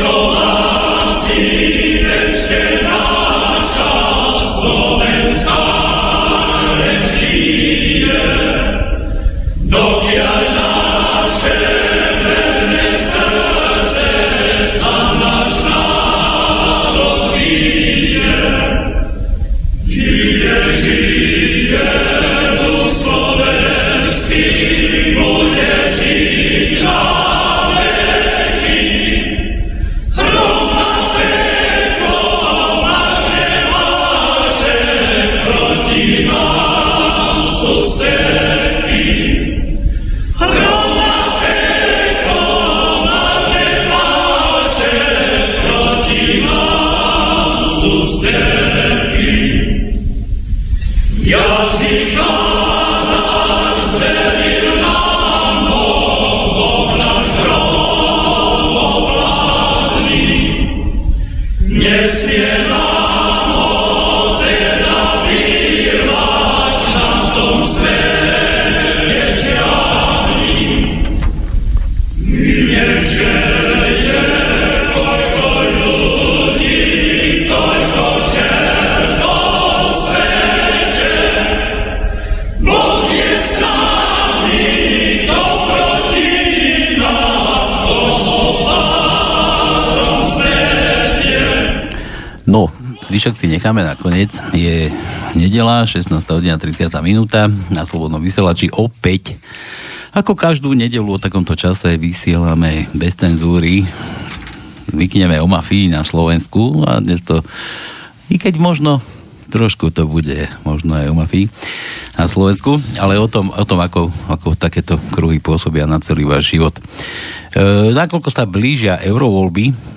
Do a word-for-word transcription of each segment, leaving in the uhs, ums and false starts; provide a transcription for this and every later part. Slováci, ešte naša Slovenská reč žije, dokiaľ naše verné srdce za náš národ bije. Žije, žije tu slovenský, bude žiť nám. Však si necháme nakoniec. Je nedeľa, šestnásta hodina tridsať minúta na Slobodnom vysielači opäť. Ako každú nedeľu o takomto čase vysielame bez cenzúry. Vykneme o mafii na Slovensku a dnes to, i keď možno trošku to bude, možno aj o mafii na Slovensku, ale o tom, o tom ako, ako takéto kruhy pôsobia na celý váš život. E, nakoľko sa blížia eurovoľby,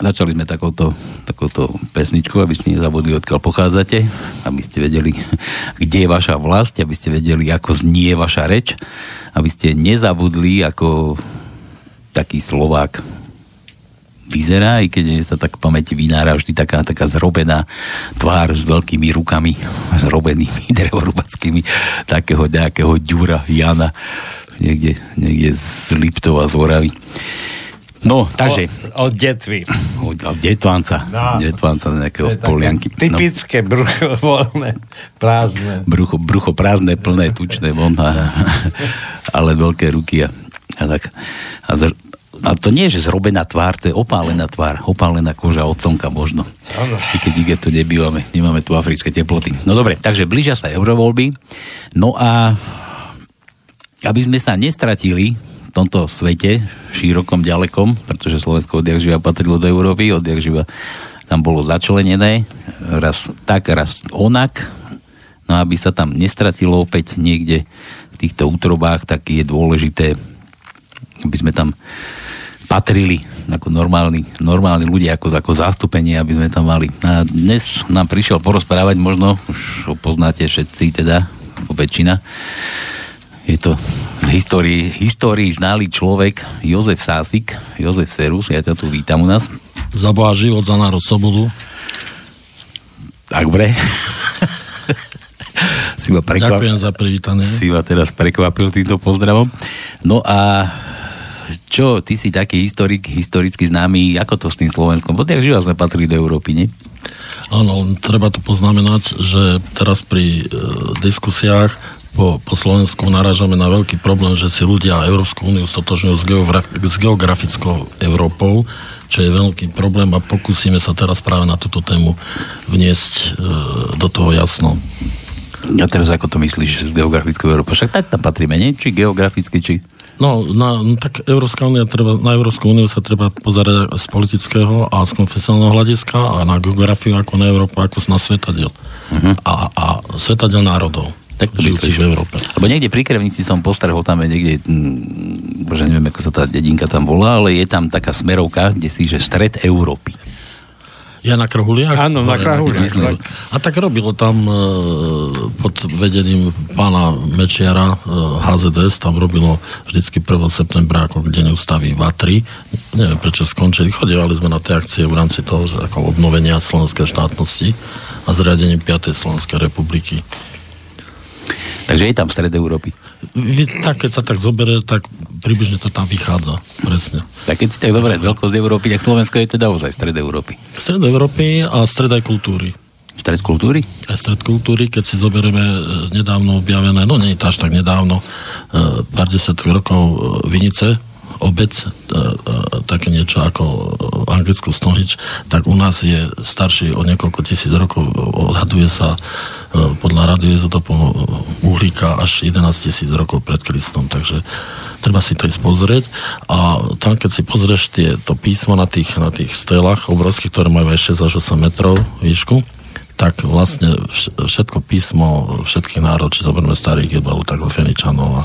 začali sme takouto, takouto pesničku, aby ste nezabudli, odkiaľ pochádzate, aby ste vedeli, kde je vaša vlast, aby ste vedeli, ako znie vaša reč, aby ste nezabudli, ako taký Slovák vyzerá, i keď sa tak v pamäti vynára vždy taká, taká zrobená tvár s veľkými rukami, zrobenými drevorubackými, takého nejakého Ďura, Jana, niekde, niekde z Liptova, z Oravy. No, takže... Od detvy. Od, od detvanca. No, detvanca nejakého z Polianky. Typické no. brucho voľné, prázdne. Brucho, brucho prázdne, plné, tučné, von, a, ale veľké ruky a, a tak. A, zr, a to nie je, že zrobená tvár, to je opálená tvár, opálená koža od slnka možno. Ano. I keď ide tu nebývame, nemáme tu africké teploty. No dobre, takže blížia sa eurovoľby. No a aby sme sa nestratili v tomto svete, širokom, ďalekom, pretože Slovensko odjak živa patrilo do Európy, odjak živa tam bolo začlenené, raz tak, raz onak, no aby sa tam nestratilo opäť niekde v týchto útrobách, tak je dôležité, aby sme tam patrili ako normálni, normálni ľudia, ako, ako zástupenie, aby sme tam mali. A dnes nám prišiel porozprávať, možno už ho poznáte všetci, teda väčšina, je to v histórii, histórii znalý človek Jozef Sásik, Jozef Serus, ja ťa tu vítam u nás. Za Boha život, za národ slobodu. Tak bre. si ma prekvap... Ďakujem za privítanie. Si ma teraz prekvapil týmto pozdravom. No a čo, ty si taký historik, historicky známy, ako to s tým Slovenskom? Bo tak živa sme patrili do Európy, nie? Áno, treba to poznamenať, že teraz pri e, diskusiách Po, po Slovensku narážame na veľký problém, že si ľudia Európsku úniu stotožňujú s, geograf- s geografickou Európou, čo je veľký problém a pokúsime sa teraz práve na túto tému vniesť e, do toho jasno. A teraz ako to myslíš s geografickou Európou? Však tak tam patríme, nie? Či geograficky, či... No, na, no tak Európska únia treba, na Európsku úniu sa treba pozerať z politického a z konfesionálneho hľadiska a na geografiu ako na Európu, ako na svetadiel. Uh-huh. A, a svetadiel národov. Tak to žijúci v Európe. Lebo niekde pri Krevnici som postrehol, tam je niekde, m, bože, neviem, ako sa tá dedinka tam volá, ale je tam taká smerovka, kde si, že stred Európy. Ja na Krahuliach? Áno, na Krahuliach. Na tak. A tak robilo tam e, pod vedením pána Mečiara e, há zet dé es, tam robilo vždycky prvého septembra, ako kde neustaví vatry. Neviem, prečo skončili. Chodívali sme na tie akcie v rámci toho, že ako obnovenia slovenskej štátnosti a zriadenie piatej Slovenskej republiky. Takže je tam stred Európy. tak, keď sa tak zoberie, tak približne to tam vychádza. Presne. Tak keď si tak zoberie veľkosť Európy, tak Slovensko je teda ozaj stred Európy. Stred Európy a stred aj kultúry. Stred kultúry? Aj stred kultúry, keď si zoberieme nedávno objavené, no nie je to až tak nedávno, pár desať rokov Vinice, obec, také niečo ako anglickú Stonehenge, tak u nás je starší o niekoľko tisíc rokov, odhaduje sa podľa rady izotopov uhlíka až jedenásť tisíc rokov pred Kristom, takže treba si to ísť pozrieť a tam, keď si pozrieš tie, to písmo na tých, na tých stelách obrovských, ktoré majú aj šesť až osem metrov výšku, tak vlastne všetko písmo všetkých národov, či zoberme starých Gebalu, tak Feničanov a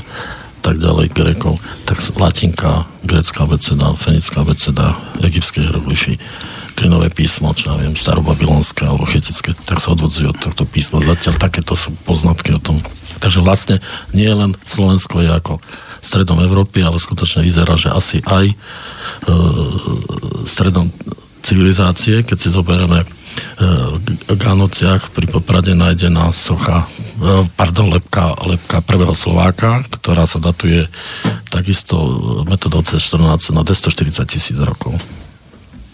tak ďalej, Grékov, tak latinka, grécka abeceda, fenická abeceda, egyptské hieroglyfy, klinové písmo, čo ja viem, starobabylonské alebo chetické, tak sa odvodzujú od tohto písma. Zatiaľ takéto sú poznatky o tom. Takže vlastne nie len Slovensko je ako stredom Európy, ale skutočne vyzerá, že asi aj e, stredom civilizácie, keď si zoberieme v Gánociach pri Poprade nájdená socha, pardon, lepka, lepka prvého Slováka, ktorá sa datuje takisto metodou cé štrnásť na dvestoštyridsať tisíc rokov.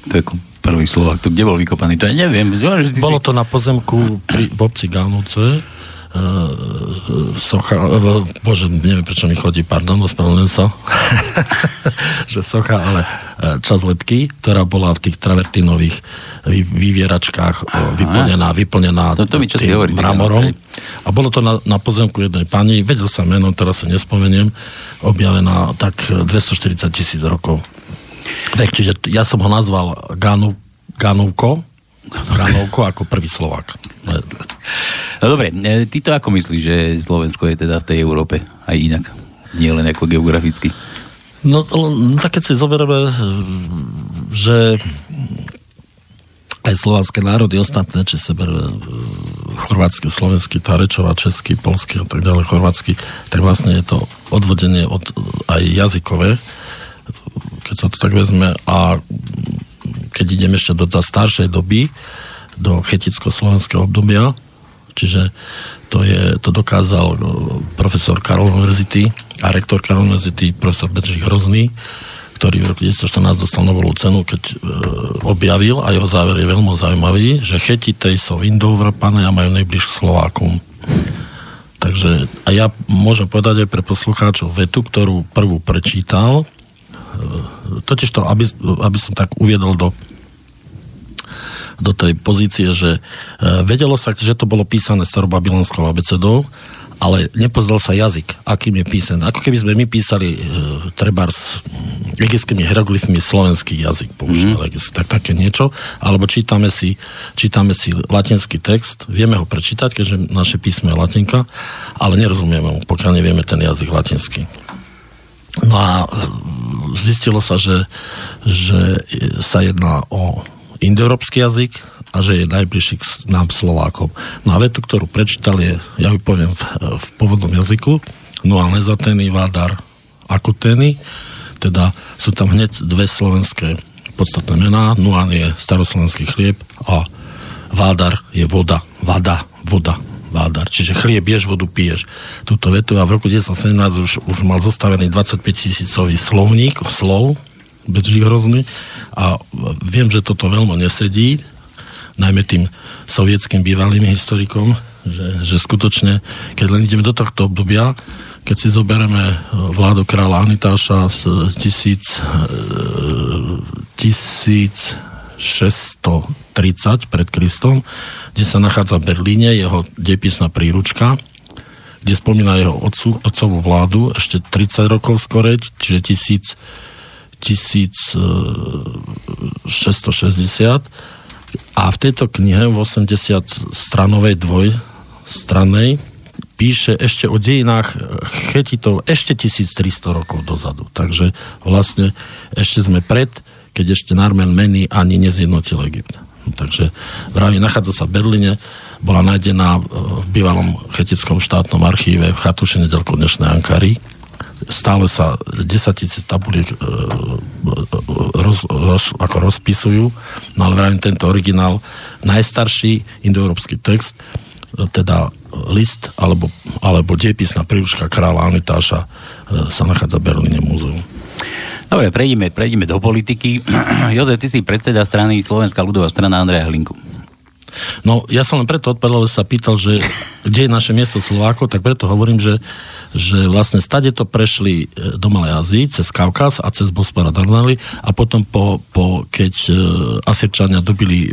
Tak prvý Slovák, to kde bol vykopaný? To ja neviem. Zváži, bolo to na pozemku pri, v obci Gánoce, socha, bože, neviem prečo mi chodí, pardon, ospravedlňujem sa, že socha, ale časť lepky, ktorá bola v tých travertínových vyvieračkách vyplnená, vyplnená no tým hovorí, mramorom. A bolo to na, na pozemku jednej pani, vedel sa meno, teraz sa nespomeniem, objavená tak dvestoštyridsať tisíc rokov. Tak, čiže ja som ho nazval Ganu, Ganúko, Ganovko ako prvý Slovák. No dobre, ty to ako myslíš, že Slovensko je teda v tej Európe aj inak? Nie len ako geograficky? No tak keď si zoberieme, že aj slovanské národy ostatné, či sa berieme chorvátsky, slovenský, tá rečová, český, polský a tak ďalej, chorvátsky, tak vlastne je to odvodenie od, aj jazykové, keď sa to tak vezme a keď ideme ešte do staršej doby, do cheticko-slovenského obdobia, čiže to, je, to dokázal profesor Karol Univerzity a rektor Karol Univerzity, profesor Bedřich Hrozný, ktorý v roku devätnásť štrnásť dostal Nobelovú cenu, keď e, objavil, a jeho záver je veľmi zaujímavý, že Chetitej sú Indoeurópane a majú najbližšie k Slovákom. Takže, a ja môžem povedať aj pre poslucháčov vetu, ktorú prvú prečítal, totiž to, aby, aby som tak uviedol do, do tej pozície, že vedelo sa, že to bolo písané starobabylonskou abecedou, ale nepoznal sa jazyk, akým je písané. Ako keby sme my písali e, trebárs egyptskými hieroglyfmi slovenský jazyk, používali mm. tak také niečo, alebo čítame si, čítame si latinský text, vieme ho prečítať, keďže naše písmo je latinka, ale nerozumieme mu, pokiaľ nevieme ten jazyk latinský. No a zistilo sa, že, že sa jedná o indoeurópsky jazyk a že je najbližší k nám Slovákom. No a vetu, ktorú prečítal je, ja ju poviem v, v pôvodnom jazyku, no a nezatený vádar akutény, teda sú tam hneď dve slovenské podstatné mená, Nuan je staroslovenský chlieb a vádar je voda, vada, voda. Vádar. Čiže chlieb ješ, vodu piješ. Túto vetu a v roku devätnásť sedemnásť už, už mal zostavený dvadsaťpäť tisícový slovník, slov, Bedřich Hrozný a viem, že toto veľmi nesedí, najmä tým sovietským bývalým historikom, že, že skutočne, keď len ideme do tohto obdobia, keď si zoberieme vládu kráľa Anitáša z tisíc šesťstotridsať pred Kristom, kde sa nachádza v Berlíne jeho dejepisná príručka, kde spomína jeho otcu, otcovú vládu ešte tridsať rokov skoreť, čiže tisíc šesťstošesťdesiat a v tejto knihe v osemdesiat stranovej dvojstranej píše ešte o dejinách Chetitov ešte tisíc tristo rokov dozadu, takže vlastne ešte sme pred, keď ešte Narmen Meni ani nezjednotil Egypt. Takže vravím, nachádza sa v Berlíne, bola nájdená v bývalom chetickom štátnom archíve v Chatušine, ďaleko dnešnej Ankary. Stále sa desaťtisíc tabuliek roz, roz, ako rozpisujú, no ale vravím, tento originál, najstarší indoeurópsky text, teda list alebo, alebo diepisná príručka kráľa Anitáša sa nachádza v Berlíne múzeum. Dobre, prejdeme, prejdeme do politiky. Jozef, ty si predseda strany Slovenská ľudová strana Andreja Hlinku. No, ja som len preto odpadol, lebo sa pýtal, že kde je naše miesto Slovákov, tak preto hovorím, že, že vlastne stade to prešli do Malej Ázie, cez Kaukaz a cez Bospor a Dardanely a potom po, po keď uh, Asirčania dobili uh,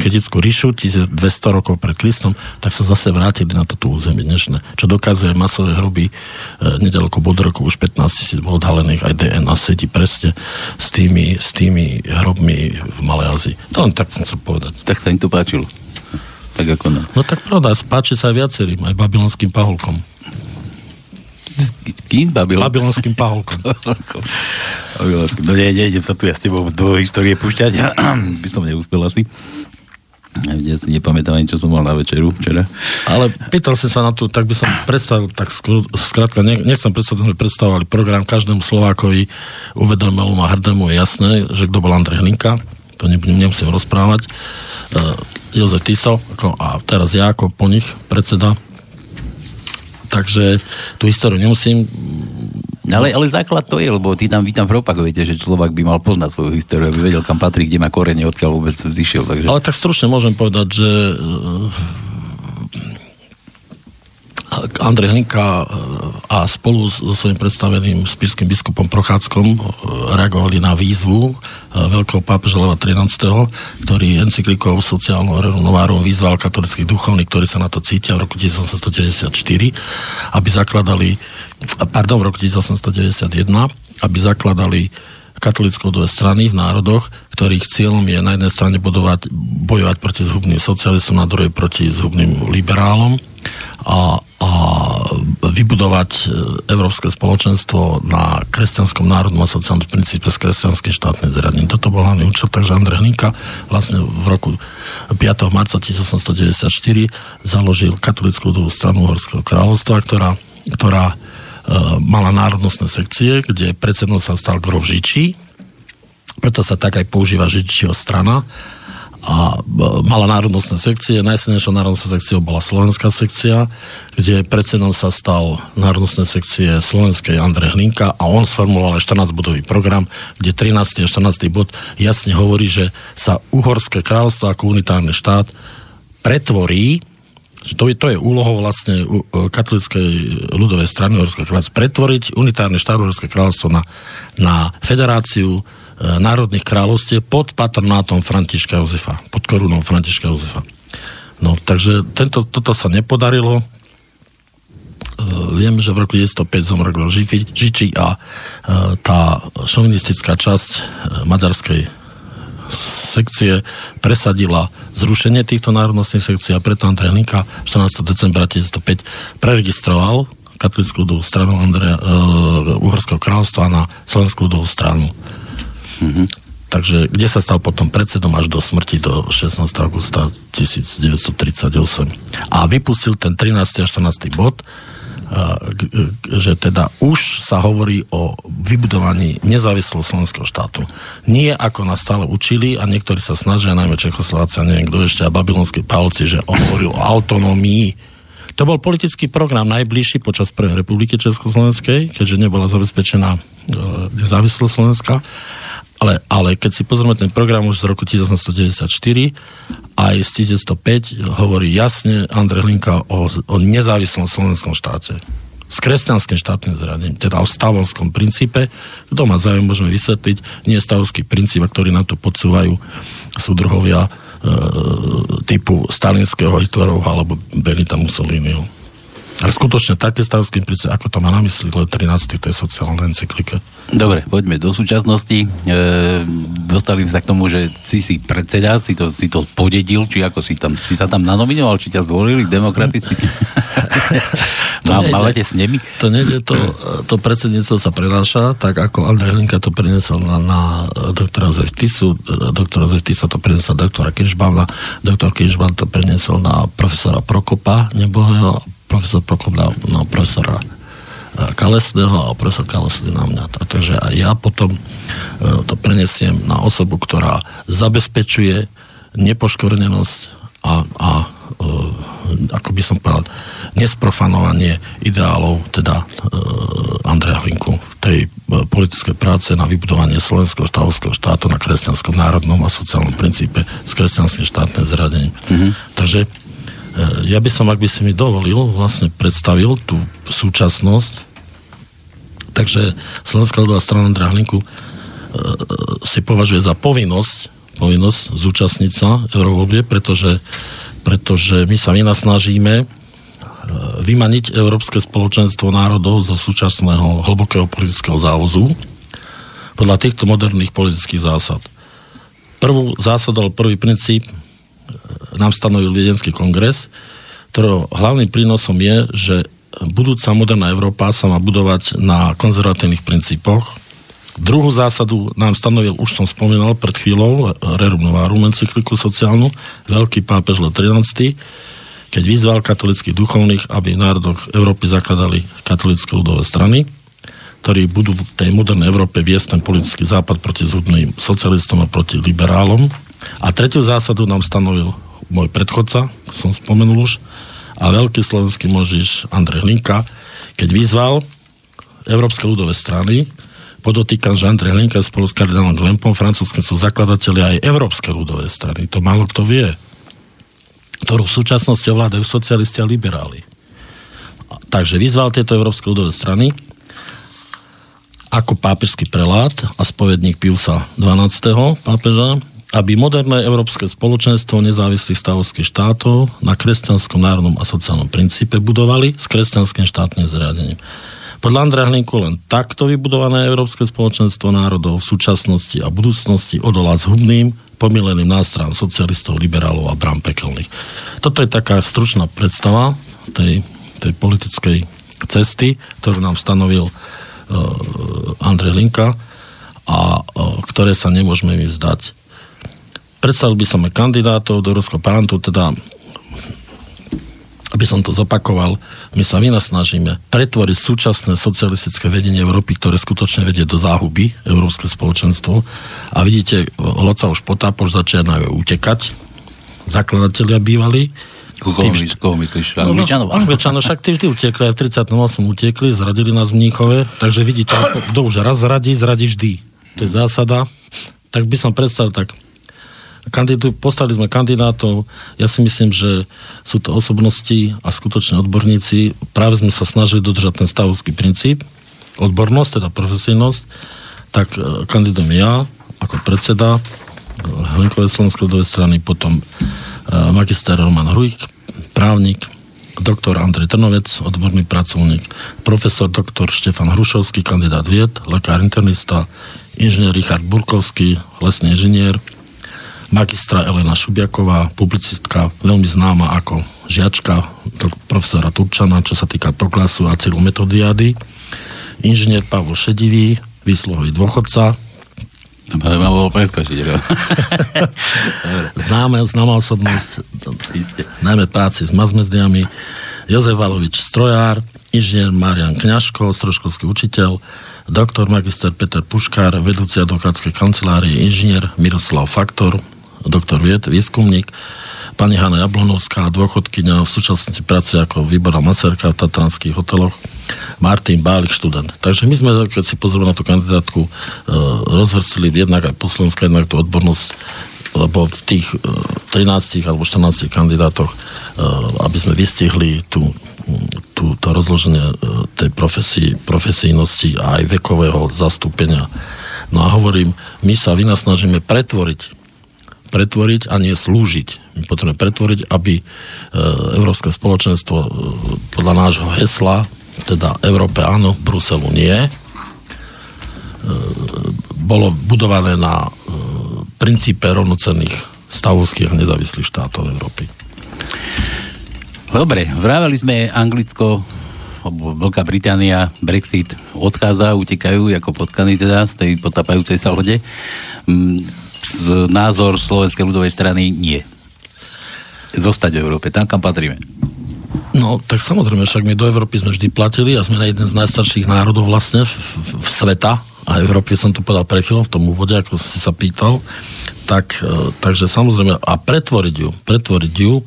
Chetickú ríšu tisícdvesto rokov pred Kristom, tak sa zase vrátili na toto územie dnešné, čo dokazuje masové hroby uh, nedaleko Bodroku, už pätnásť tisíc bol odhalených, aj dé en á sedí presne s tými, s tými hrobmi v Malej Ázii. To len tak som chcel povedať. Tak sa im to páčilo. Tak ako no. No tak pravda, páči sa aj viacerým, aj babylonským paholkom. Kým? Babylon? Babylonským paholkom. No nie, nie, idem sa tu ja s tebou do histórie púšťať. By som neúspel asi. Ja si nepamätám ani, čo som mal na večeru včera. Ale pýtal si sa na to, tak by som predstavil, tak skrátka, nechcem predstaviť, sme predstavovali program každému Slovákovi, uvedomelom a hrdému, je jasné, že kto bol Andrej Hlinka. To nebudem, nemusím rozprávať. Uh, Jozef Tiso ako, a teraz ja ako po nich predseda. Takže tú históriu nemusím... Ale, ale základ to je, lebo ty tam, vy tam propagujete, že človek by mal poznať svoju históriu, aby vedel, kam patrí, kde má korene, odkiaľ vôbec zišiel. Takže... Ale tak stručne môžem povedať, že Andrej Hlinka a spolu so svojím predstaveným spírskym biskupom Prochádzkom reagovali na výzvu veľkého pápeža Leva trinásteho, ktorý encyklikou sociálnou renovárom vyzval katolických duchovných, ktorí sa na to cítia v roku tisícosemstodeväťdesiatštyri, aby zakladali, pardon, v roku tisícosemstodeväťdesiatjeden, aby zakladali katolícke ľudové strany v národoch, ktorých cieľom je na jednej strane budovať, bojovať proti zhubným socialistom, na druhej proti zhubným liberálom a a vybudovať európske spoločenstvo na kresťanskom národnom a sociálnom princípe s kresťanským štátnym zriadením. Toto bol hlavný účel, takže Andrej Hlinka vlastne v roku piateho marca tisícosemstodeväťdesiatštyri založil katolícku ľudovú stranu Uhorského kráľovstva, ktorá, ktorá e, mala národnostné sekcie, kde predsedom sa stal grof Žičí, preto sa tak aj používa Žičího strana, a mala národnostné sekcie. Najsilnejšou národnostnou sekciou bola slovenská sekcia, kde predsedom sa stal národnostné sekcie slovenskej Andrej Hlinka a on sformuloval štrnásťbodový program, kde trinásty a štrnásty bod jasne hovorí, že sa Uhorské kráľovstvo ako unitárny štát pretvorí, že to je, to je úlohou vlastne katolíckej ľudovej strany Uhorského kráľovstva, pretvoriť unitárny štát Uhorského kráľovstva na, na federáciu národných kráľovstiev pod patronátom Františka Jozefa, pod korunou Františka Jozefa. No, takže tento, toto sa nepodarilo. E, viem, že v roku devätnásťstopäť zomrel Žičí a e, tá šovinistická časť maďarskej sekcie presadila zrušenie týchto národnostných sekcií a preto Andrej Hlinka štrnásteho decembra devätnásťstopäť preregistroval katolícku ľudovú stranu Andreja, e, Uhorského kráľovstva na Slovenskú ľudovú stranu. Mm-hmm. Takže kde sa stal potom predsedom až do smrti do šestnásteho augusta tisícdeväťstotridsaťosem. A vypustil ten trinásty a štrnásty bod, že teda už sa hovorí o vybudovaní nezávislého slovenského štátu. Nie ako nás stále učili a niektorí sa snažia, najmä Čechoslováci, neviem kto ešte, a babylonskí paholci, že on hovoril o autonómii. To bol politický program najbližší počas Prvej republiky Československej, keďže nebola zabezpečená nezávislosť Slovenska. Ale, ale keď si pozrieme ten program už z roku tisícosemstodeväťdesiatštyri aj z tisícdeväťstopäť hovorí jasne Andrej Hlinka o, o nezávislom slovenskom štáte s kresťanským štátnym zriadením, teda o stavovskom princípe. Kto má záujem, môžeme vysvetliť, nie je stavovský princíp, a ktorý nám to podsúvajú súdruhovia e, typu stalinského, Hitlerovho alebo Benita Mussoliniho. Ale skutočne taký stavovský princíp, ako to má na mysli, len trinásty, to je sociálna encyklika. Dobre, poďme do súčasnosti. E, dostali sa k tomu, že si si predseda, si to, si to podedil, či ako si tam, si sa tam nanominoval, či ťa zvolili demokraticky. Má, mávate s nimi? To nejde, to, to predsedníctvo sa prenáša, tak ako Andrej Hlinka to preniesol na, na doktora Jozefa Tisu, doktora Jozefa Tisa to preniesol na doktora Kinžbana, doktor Kinžban to preniesol na profesora Prokopa, nebohého, profesor Prokop na, na profesora Kalesného a profesor Kalesný na mňa. Takže aj ja potom to prenesiem na osobu, ktorá zabezpečuje nepoškvrnenosť a, a ako by som povedal, nesprofanovanie ideálov teda Andreja Hlinku v tej politickej práce na vybudovanie slovenského štátovského štátu na kresťanskom národnom a sociálnom princípe s kresťanským štátnym zriadením. Mm-hmm. Takže ja by som, ak by si mi dovolil, vlastne predstavil tú súčasnosť. Takže Slovenská ľudová strana Andreja Hlinku si považuje za povinnosť povinnosť zúčastniť sa eurovoľby, pretože, pretože my sa vynasnažíme vymaniť Európske spoločenstvo národov zo súčasného hlbokého politického závozu podľa týchto moderných politických zásad. Prvú zásadu, ale prvý princíp nám stanovil Viedenský kongres, ktorého hlavným prínosom je, že budúca moderná Európa sa má budovať na konzervatívnych princípoch. Druhú zásadu nám stanovil, už som spomínal pred chvíľou, Rerum Novarum encykliku sociálnu, veľký pápež Leo trinásty, keď vyzval katolických duchovných, aby v národoch Európy zakladali katolické ľudové strany, ktorí budú v tej modernej Európe viesť ten politický západ proti zúdným socialistom a proti liberálom. A tretiu zásadu nám stanovil môj predchodca, som spomenul už, a veľký slovenský Mojžiš Andrej Hlinka, keď vyzval Európske ľudové strany. Podotýkam, že Andrej Hlinka spolu s kardinálom Glempom francúzským sú zakladatelia aj Európske ľudové strany. To málo kto vie. Ktorú v súčasnosti ovládajú socialisti a liberáli. Takže vyzval tieto Európske ľudové strany ako pápežský prelát a spovedník Piusa dvanásteho pápeža, aby moderné európske spoločenstvo nezávislých stavovských štátov na kresťanskom národnom a sociálnom princípe budovali s kresťanským štátnym zriadením. Podľa Andreja Hlinku len takto vybudované Európske spoločenstvo národov v súčasnosti a budúcnosti odolá zhubným, pomileným nástrojom socialistov, liberálov a brán pekelných. Toto je taká stručná predstava tej, tej politickej cesty, ktorú nám stanovil uh, Andrej Hlinka a uh, ktoré sa nemôžeme vzdať. Predstavil by som aj kandidátov do Európskeho parlamentu, teda aby som to zopakoval, my sa vynasnažíme pretvoriť súčasné socialistické vedenie Európy, ktoré skutočne vedie do záhuby Európske spoločenstvo. A vidíte, Loca už Potápoš začínajú utekať. Zakladatelia bývali. Koho myslíš? Angličanov? Angličanov, však tí vždy utekli. Aj v tridsiatom ôsmom utekli, zradili nás v Mníchove. Takže vidíte, kto už raz zradí, zradí vždy. To je zásada. Tak by som predstavil tak. Kandidu, postavili sme kandidátov, ja si myslím, že sú to osobnosti a skutočne odborníci. Práve sme sa snažili dodržať ten stavovský princíp, odbornosť, teda profesionálnosť, tak kandidujem ja ako predseda Hlinkovej slovenskej ľudovej strany, potom magister Roman Hruík, právnik, doktor Andrej Trnovec, odborný pracovník, profesor doktor Štefan Hrušovský, kandidát vied, lekár internista, inžinier Richard Burkovský, lesný inžinier, magistra Elena Šubiaková, publicistka, veľmi známa ako žiačka profesora Turčana, čo sa týka proklasu a cieľu metodiády, inžinier Pavol Šedivý, výsluhový dôchodca. Dobre, ma bolo preskočiť. Známa, známa osobnosť, najmä práci s masmediami, Jozef Valovič Strojár, inžinier Marian Kňažko, stroškolský učiteľ, doktor magister Peter Puškár, vedúci advokátskej kancelárie, inžinier Miroslav Faktor, doktor vied, výskumník, pani Hanna Jablonovská, dôchodkyňa, v súčasnosti pracuje ako výborná masérka v tatranských hoteloch, Martin Bálik, študent. Takže my sme, keď si pozrieme na tú kandidátku, rozvrstili jednak aj po Slovensku, jednak tú odbornosť, lebo v tých trinástich alebo štrnástich kandidátoch, aby sme vystihli tú Tú, to rozloženie tej profesii, profesijnosti a aj vekového zastúpenia. No a hovorím, my sa vynasnažíme pretvoriť. Pretvoriť a nie slúžiť. My potrebujeme pretvoriť, aby Európske spoločenstvo podľa nášho hesla, teda Európe áno, Bruselu nie, bolo budované na princípe rovnocenných stavovských a nezávislých štátov Európy. Dobre, vrávali sme Anglicko, Veľká Británia, Brexit odchádza, utekajú ako potkaní teda z tej potapajúcej sa lode. Názor Slovenskej ľudovej strany nie. Zostať v Európe, tam kam patríme. No, tak samozrejme, však my do Európy sme vždy platili a sme na jeden z najstarších národov vlastne v, v, v sveta a Európy, som to povedal pred chvíľou v tom úvode, ako si sa pýtal. Tak, takže samozrejme, a pretvoriť ju, pretvoriť ju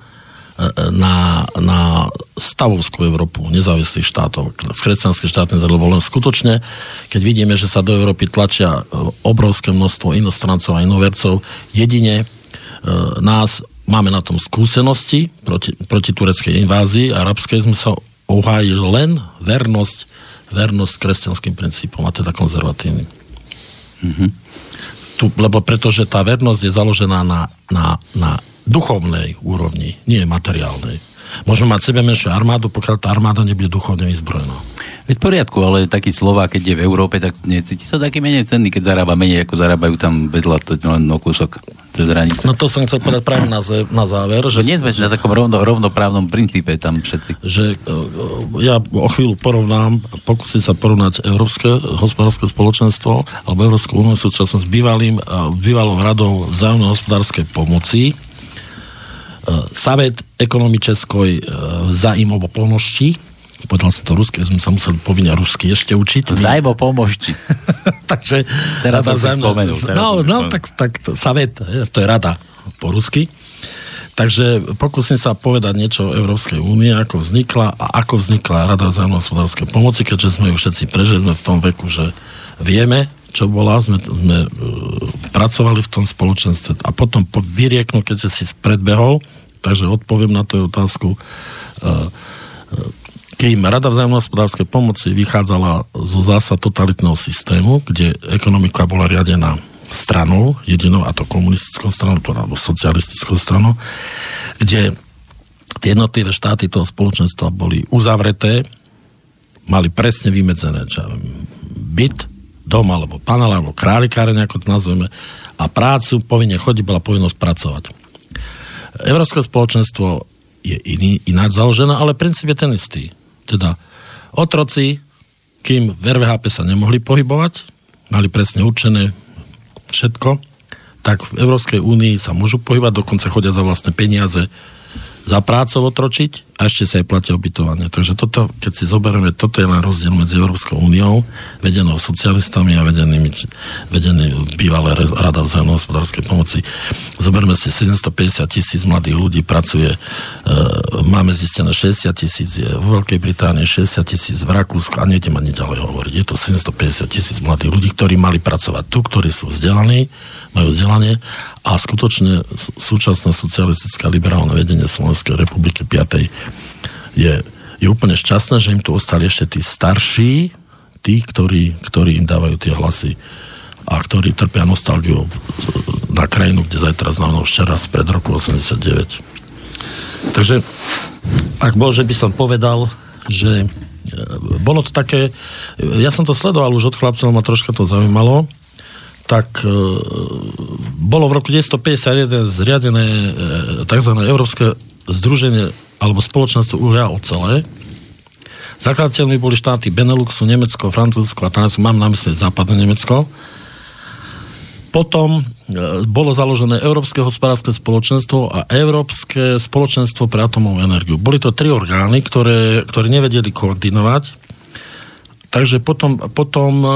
na, na stavovskú Európu nezávislých štátov, kresťanské štáty, lebo len skutočne, keď vidíme, že sa do Európy tlačia obrovské množstvo inostrancov a inovercov, jedine nás, máme na tom skúsenosti proti, proti tureckej invázii arabskej, sme sa uhájili len vernosť, vernosť kresťanským princípom, a teda konzervatívnym. Mhm. Tu, lebo pretože tá vernosť je založená na, na, na duchovnej úrovni, nie materiálnej. Môžeme mať sebe menšiu armádu, pokiaľ tá armáda nebude duchovne vyzbrojená. Veď v poriadku, ale taký Slovák, keď je v Európe, tak necíti sa taký menej cenný, keď zarába menej, ako zarábajú tam vedľa, to len o kúsok cez hranice. No to som chcel povedať práve na, z- na záver. Že nie sme že, na takom rovno, rovnoprávnom princípe tam všetci. Že ja o chvíľu porovnám, pokúsim sa porovnať Európske hospodárske spoločenstvo alebo Európsku úniu súčasne s bývalým, bývalou radou vzájomnej hospodárskej pomoci, Savet ekonomičeskoj vzájmopomošči, povedal som to rusky, sme sa museli povinne rusky ešte učiť. Vzájmopomošči. Takže teraz som si spomenul. No, no tak, tak to, Savet, to je rada po rusky. Takže pokúsim sa povedať niečo o Európskej únii, ako vznikla a ako vznikla Rada vzájomnej hospodárskej pomoci, keďže sme ju všetci prežili, sme v tom veku, že vieme, čo bola, sme, sme uh, pracovali v tom spoločenstve. A potom po vyrieknu, keď si predbehol, takže odpoviem na tú otázku. Uh, uh, kým Rada vzájomnej hospodárskej pomoci vychádzala zo zásad totalitného systému, kde ekonomika bola riadená stranou, jedinou, a to komunistickou stranou, alebo socialistickou stranou, kde tie jednotlivé štáty toho spoločenstva boli uzavreté, mali presne vymedzené, čo byt, dom, alebo panel, alebo králikáreň, ako to nazveme, a prácu povinne chodiť, bola povinnosť pracovať. Európske spoločenstvo je iný, ináč založené, ale princíp je ten istý. Teda otroci, kým v er vé há pé sa nemohli pohybovať, mali presne určené všetko, tak v Európskej únii sa môžu pohybať, dokonca chodia za vlastné peniaze za prácou otročiť a ešte sa aj platia ubytovanie. Takže toto, keď si zoberieme, toto je len rozdiel medzi Európskou úniou, vedenou socialistami a vedenými, vedený bývalé Rada vzájomnej hospodárskej pomoci. Zoberme si sedemstopäťdesiat tisíc mladých ľudí pracuje, e, máme zistené šesťdesiat tisíc v Veľkej Británii, šesťdesiat tisíc v Rakúsku a nejdem ani ďalej hovoriť. Je to sedemstopäťdesiat tisíc mladých ľudí, ktorí mali pracovať tu, ktorí sú vzdelaní, majú vzdelanie a skutočne súčasná socialistická liberálne vedenie Slovenskej republiky piatej Je, je úplne šťastné, že im tu ostali ešte tí starší, tí, ktorí, ktorí im dávajú tie hlasy a ktorí trpia nostalgiu na krajinu, kde zajtra znamená včera spred roku osemdesiatdeväť. Takže, ak bol, že by som povedal, že bolo to také, ja som to sledoval už od chlapcov, ma troška to zaujímalo, tak bolo v roku devätnásťstopäťdesiatjeden zriadené tzv. Európske združenie alebo spoločenstvo uhlia a ocele. Zakladateľmi boli štáty Beneluxu, Nemecko, Francúzsko a Taliansko, mám na mysle západné Nemecko. Potom e, bolo založené Európske hospodárske spoločenstvo a Európske spoločenstvo pre atomovú energiu. Boli to tri orgány, ktoré, ktoré nevedeli koordinovať. Takže potom, potom e,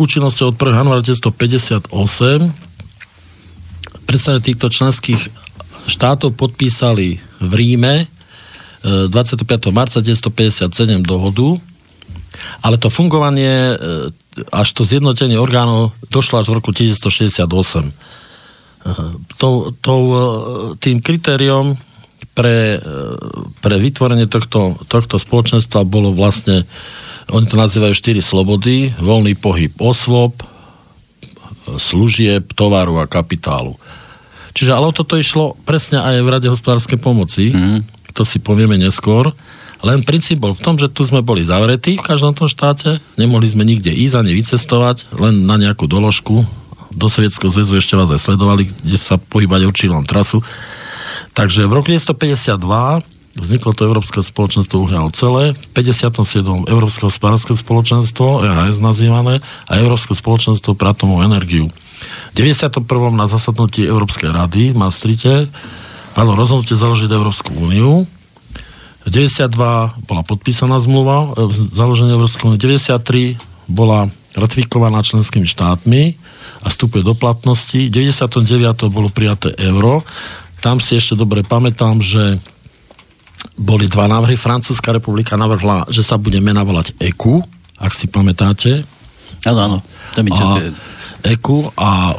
účinnosťou od prvého januára devätnásťstopäťdesiatosem predstavitelia týchto členských štátov podpísali v Ríme dvadsiateho piateho marca devätnásťstopäťdesiatsedem dohodu, ale to fungovanie až to zjednotenie orgánov došlo až v roku devätnásťstošesťdesiatosem. Tou, tou, tým kritériom pre, pre vytvorenie tohto, tohto spoločenstva bolo vlastne, oni to nazývajú štyri slobody, voľný pohyb osôb, služieb, tovaru a kapitálu. Čiže ale toto išlo presne aj v Rade hospodárskej pomoci, mm. to si povieme neskôr, len princíp bol v tom, že tu sme boli zavretí v každom tom štáte, nemohli sme nikde ísť ani vycestovať, len na nejakú doložku, do Sovietskeho zväzu ešte vás aj sledovali, kde sa pohybať určilom trasu. Takže v roku devätnásťstopäťdesiatdva vzniklo to Európske spoločenstvo uhlia a ocele, v päťdesiatom siedmom Európske hospodárske spoločenstvo, é há es nazývané, a Európske spoločenstvo pre atomovú energiu. V deväťdesiatom prvom na zasadnutí Európskej rady v Maastrichte Áno, rozhodnutie založiť Európsku úniu. V deväťdesiatdva bola podpísaná zmluva o založení Európskej únie. deväťdesiattri bola ratifikovaná členskými štátmi a vstupuje do platnosti. v deväťdesiatom deviatom bolo prijaté euro. Tam si ešte dobre pamätám, že boli dva návrhy. Francúzska republika navrhla, že sa bude mena volať é kú, ak si pamätáte. Áno, áno. é kú a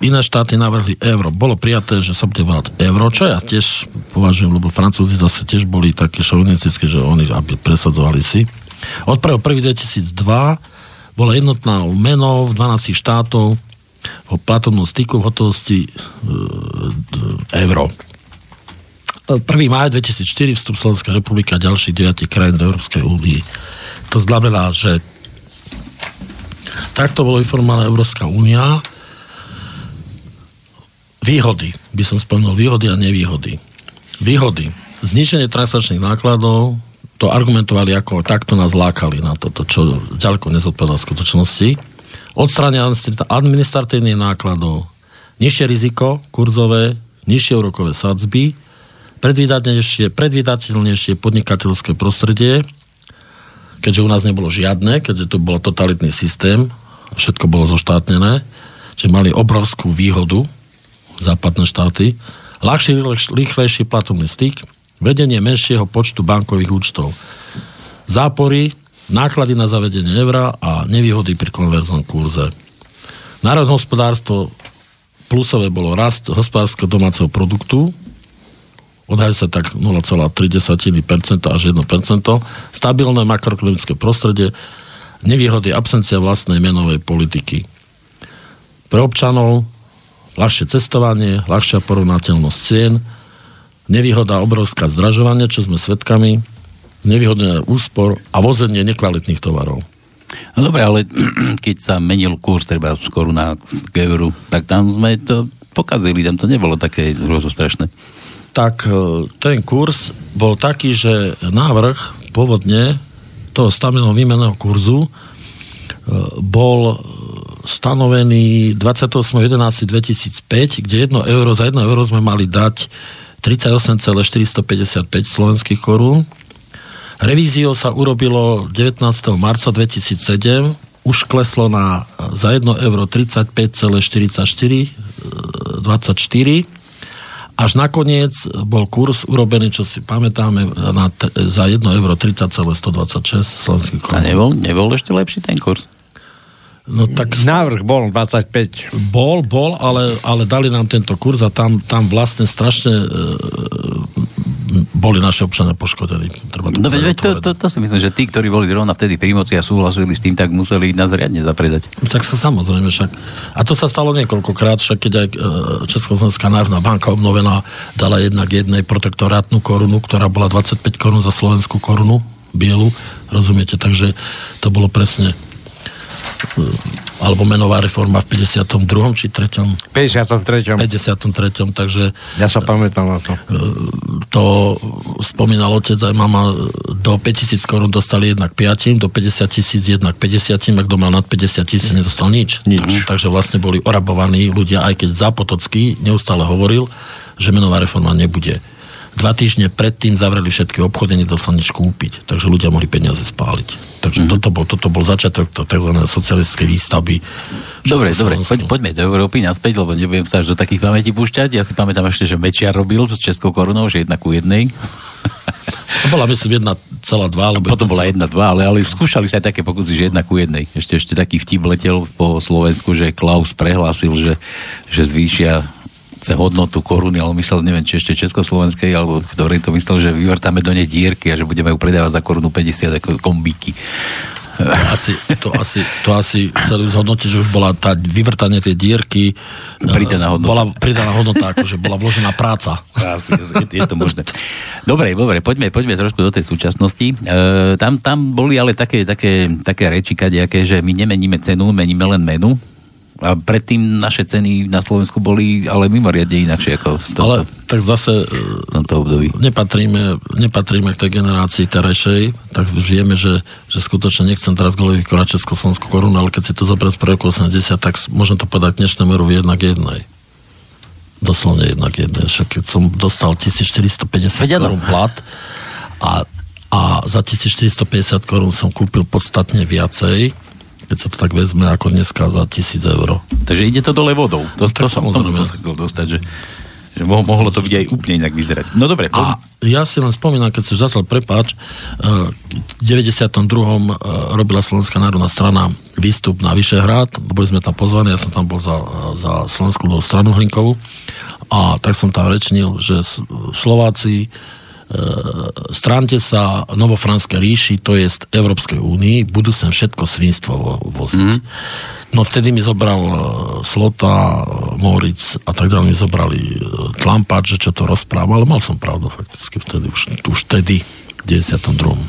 iné štáty navrhli euro. Bolo prijaté, že sa bude volať euro, čo ja tiež považujem, lebo Francúzi zase tiež boli takí šovinistickí, že oni aby presadzovali si. Od prvého prvého dvetisícdva bola jednotná meno v dvanástich štátov o platobnom styku v hotovosti euro. prvého mája dvetisícštyri vstup Slovenská republika a ďalších deviatich krajín do Európskej únie. To znamená, že takto bola informovaná Európska únia. Výhody, by som spomenul, výhody a nevýhody. Výhody. Zniženie transakčných nákladov, to argumentovali ako takto nás lákali na toto, čo ďaleko nezodpovedalo skutočnosti. Odstránenie administratívnych nákladov, nižšie riziko kurzové, nižšie úrokové sadzby, predvídateľnejšie podnikateľské prostredie, keďže u nás nebolo žiadne, keďže to bol totalitný systém, všetko bolo zoštátnené, čiže mali obrovskú výhodu západné štáty, ľahší, rýchlejší platobný styk, vedenie menšieho počtu bankových účtov, zápory, náklady na zavedenie eura a nevýhody pri konverznom kurze. Národné hospodárstvo plusové bolo rast hospodárskeho domáceho produktu, odhaduje sa tak nula celá tri percenta až jedno percento, stabilné makroekonomické prostredie, nevýhody absencia vlastnej menovej politiky. Pre občanov ľahšie cestovanie, ľahšia porovnateľnosť cien, nevýhoda obrovská zdražovanie, čo sme svedkami, nevýhodné úspor a vozenie nekvalitných tovarov. No dobre, ale keď sa menil kurz, treba skoro na euru, tak tam sme to pokazili, tam to nebolo také hrozostrašné. Tak ten kurz bol taký, že návrh pôvodne toho stabilného výmenného kurzu bol stanovený dvadsiateho ôsmeho novembra dvetisícpäť, kde jedno euro za jedno euro sme mali dať tridsaťosem celá štyristopäťdesiatpäť slovenských korún. Revíziou sa urobilo devätnásteho marca dvetisícsedem, už kleslo na za jedno euro tridsaťpäť celá štyridsaťštyri dvadsaťštyri až nakoniec bol kurz urobený, čo si pamätáme, na, za jedno euro tridsať celá stodvadsaťšesť slovenských korún. A nebol, nebol ešte lepší ten kurz? No, tak návrh bol dvadsaťpäť. Bol, bol, ale, ale dali nám tento kurz a tam, tam vlastne strašne e, boli naše občania poškodení. Treba to, no, veď, to, to, to si myslím, že tí, ktorí boli rovna vtedy pri moci a súhlasili s tým, tak museli nás riadne zapredať. Tak sa samozrejme však. A to sa stalo niekoľkokrát, však keď aj Československá národná banka obnovená dala jednak jednej protektorátnu korunu, ktorá bola dvadsaťpäť korún za slovenskú korunu, bielu, rozumiete, takže to bolo presne alebo menová reforma v päťdesiatom druhom či treťom päťdesiatom treťom. päťdesiatom treťom. Takže ja sa pamätám na to. To spomínal otec aj mama, do päťtisíc korún dostali jednak piatim, do päťdesiat tisíc jednak päťdesiatim, a kto mal nad päťdesiat tisíc nedostal nič. nič. Takže vlastne boli orabovaní ľudia, aj keď Zápotocký neustále hovoril, že menová reforma nebude. Dva týždne predtým zavreli všetky obchody, nedal sa nič kúpiť, takže ľudia mohli peniaze spáliť. Takže mm-hmm. toto, bol, toto bol začiatok tzv. Socialistickej výstavby. Dobre, dobre, Poď, poďme do Európy naspäť, lebo nebudem sa až do takých pamätí púšťať. Ja si pamätám ešte, že Mečiar robil s českou korunou, že jedna ku jednej. Bola myslím jedna celá dva. Lebo potom bola jedna celá dva, ale, ale skúšali sa aj také pokusy, že jedna ku jednej. Ešte, ešte taký vtip letel po Slovensku, že Klaus prehlásil, že, že zvýšia hodnotu koruny, ale myslel, neviem, či ešte československej, alebo ktorej to myslel, že vyvrtáme do nej dierky a že budeme ju predávať za korunu päťdesiat ako kombíky. Asi, to, asi, to asi celý zhodnotí, že už bola tá vyvrtanie tej dierky pridaná hodnota. Bola pridaná hodnota, akože bola vložená práca. Asi, je, je to možné. Dobre, dobre, poďme, poďme trošku do tej súčasnosti. E, tam, tam boli ale také, také, také reči kadejaké, že my nemeníme cenu, meníme len menu. A predtým naše ceny na Slovensku boli ale mimoriadne inakšie ako v tomto, ale tak zase v tomto období. Nepatríme, nepatríme k tej generácii terajšej, tak vieme, že, že skutočne nechcem teraz goľový vykorať československú korunu, ale keď si to zoberiem z prvého osemdesiat, tak môžem to podať dnešnému euru jedna k jednej. Doslovne jedna k jednej. Keď som dostal tisícštyristopäťdesiat korún plat a, a za tisícštyristopäťdesiat korún som kúpil podstatne viacej, keď sa to tak vezme, ako dneska za tisíc eur. Takže ide to dole vodou. To, to, to som, som chcel dostať, že, Že mo- mohlo to byť aj úplne inak vyzerať. No dobre. Po... A ja si len spomínam, keď si začal, prepáč, v deväťdesiatom druhom robila Slovenská národná strana výstup na Vyšehrad. Boli sme tam pozvaní, ja som tam bol za, za Slovenskú ľudovú stranu Hlinkovú. A tak som tam rečnil, že Slováci, stránte sa novofranskej ríši, to je z Európskej únii, budú sem všetko svinstvo vo- voziť. Mm. No vtedy mi zobral Slota, Moritz a tak ďalej, mi zobrali Tlampáč, že čo to rozprával, ale mal som pravdu fakticky vtedy, už, už vtedy, v deväťdesiatom druhom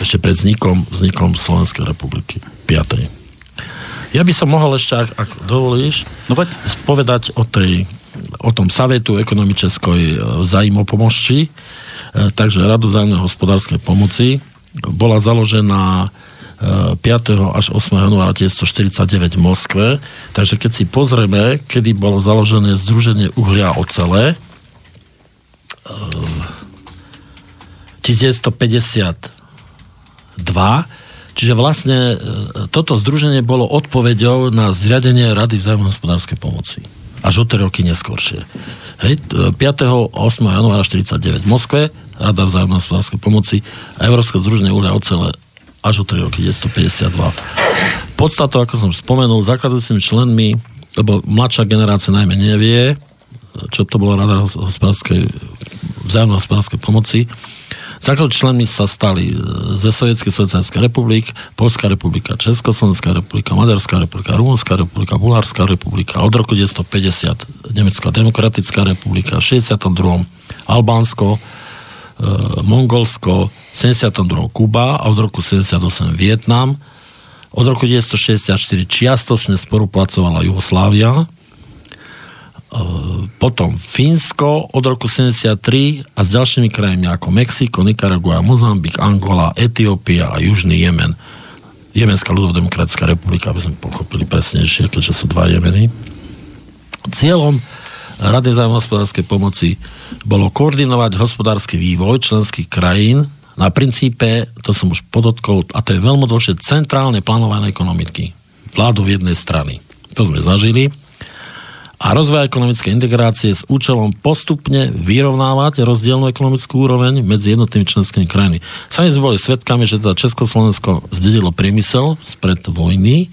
Ešte pred vznikom, vznikom Slovenskej republiky, piatej Ja by som mohol ešte, ak, ak dovolíš, no, povedať o tej o tom Savetu ekonomickej vzájmopomoci, takže Radu vzájomnej hospodárskej pomoci, bola založená piateho až ôsmeho januára devätnásťstoštyridsaťdeväť v Moskve. Takže keď si pozrieme, kedy bolo založené Združenie uhlia a ocele, devätnásťstopäťdesiatdva Čiže vlastne toto združenie bolo odpoveďou na zriadenie Rady vzájomnej hospodárskej pomoci. Až o tri roky neskôršie. Hej, piateho a ôsmeho januára devätnásťstoštyridsaťdeväť v Moskve, Rada vzájomnej hospodárskej pomoci a Európske združenie uhlia a ocele až o tri roky, devätnásťstopäťdesiatdva Podstatou, ako som spomenul, zakladujúcimi členmi, lebo mladšia generácia najmä nevie, čo to bola Rada hospodárskej, vzájomnej hospodárskej pomoci. Základujúcimi členmi sa stali ze Sovietskej sociálskej republik, Poľská republika, Československá republika, Maďarská republika, Rumunská republika, Bulharská republika, od roku devätnásťstopäťdesiat Nemecká demokratická republika, šesťdesiatom druhom Albánsko, e, Mongolsko, sedemdesiatom druhom Kuba a od roku sedemdesiatom ôsmom Vietnam, od roku devätnásťstošesťdesiatštyri čiastočne spolupracovala Jugoslávia, potom Fínsko od roku sedemdesiattri a s ďalšími krajinami ako Mexiko, Nikaragua, Mozambik, Angola, Etiópia a Južný Jemen. Jemenská ľudovodemokratická republika, aby sme pochopili presnejšie, keďže sú dva Jemeny. Cieľom Rady vzájomnej hospodárskej pomoci bolo koordinovať hospodársky vývoj členských krajín na princípe, to som už podotkol, a to je veľmi dôležité, centrálne plánované ekonomiky. Vládu v jednej strany. To sme zažili. A rozvoj ekonomickej integrácie s účelom postupne vyrovnávať rozdielnú ekonomickú úroveň medzi jednotnými členskými krajinami. Sami sme boli svedkami, že teda Československo zdedilo priemysel spred vojny,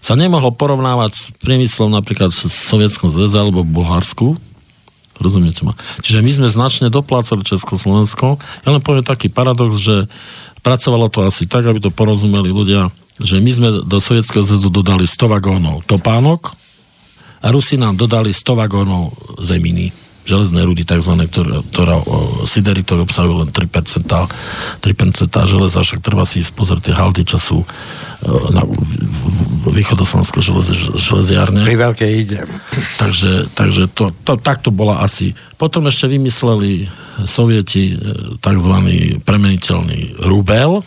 sa nemohlo porovnávať s priemyslom napríklad v Sovietskom zväze alebo v Bulharsku. Rozumiete ma? Čiže my sme značne doplácali Československo. Ja len poviem taký paradox, že pracovalo to asi tak, aby to porozumeli ľudia, že my sme do Sovietskeho zväzu dodali sto vagónov topánok, a Rusi nám dodali sto vagónov zeminy, železné rudy, tzv., ktoré, ktoré sidery, ktoré obsahujú len tri percentá, tri percentá železa, však treba si ísť pozrieť tie haldy, čo sú na východoslovenské železiárne. Pri veľkej ide. Takže, takže to, to, tak to bola asi. Potom ešte vymysleli Sovieti tzv. Premeniteľný rubel,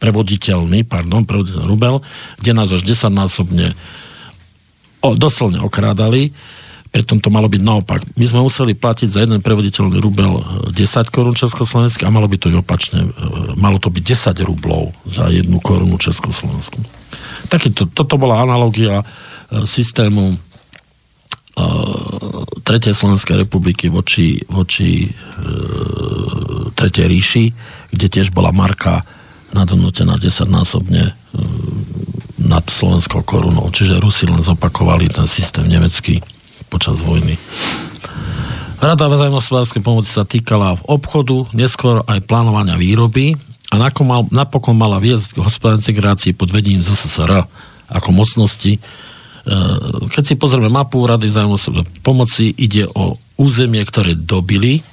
prevoditeľný, pardon, prevoditeľný rubel, kde nás až desaťnásobne O, doslovne okrádali, preto to malo byť naopak. My sme museli platiť za jeden prevoditeľný rubel desať korún československých a malo by to i opačne. Malo to byť desať rublov za jednu korunu československú. Takýto, toto bola analogia systému Tretej Slovenskej republiky voči, voči Tretej ríši, kde tiež bola marka nadhodnotená desaťnásobne nad slovenskou korunou. Čiže Rusi len zopakovali ten systém nemecký počas vojny. Rada vzájomnej hospodárskej pomoci sa týkala v obchodu, neskôr aj plánovania výroby a napokon mala viesť k hospodárskej integrácii pod vedením zet es es er ako mocnosti. Keď si pozrieme mapu Rady vzájomnej pomoci, ide o územie, ktoré dobili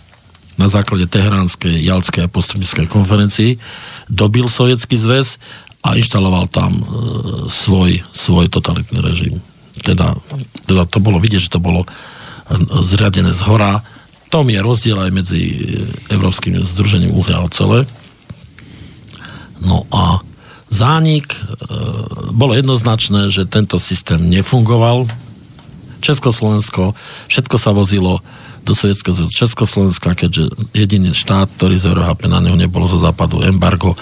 na základe Teheránskej, Jalskej a Postupinskej konferencii. Dobil Sovietský zväz a inštaloval tam e, svoj, svoj totalitný režim. Teda, teda to bolo vidieť, že to bolo zriadené zhora. Tom je rozdiel aj medzi Európskym združením uhlia a ocele. No a zánik e, bolo jednoznačné, že tento systém nefungoval. Československo, všetko sa vozilo do Sovietskeho Československa, keďže jediný štát, ktorý z er há pé na neho nebolo zo západu embargo,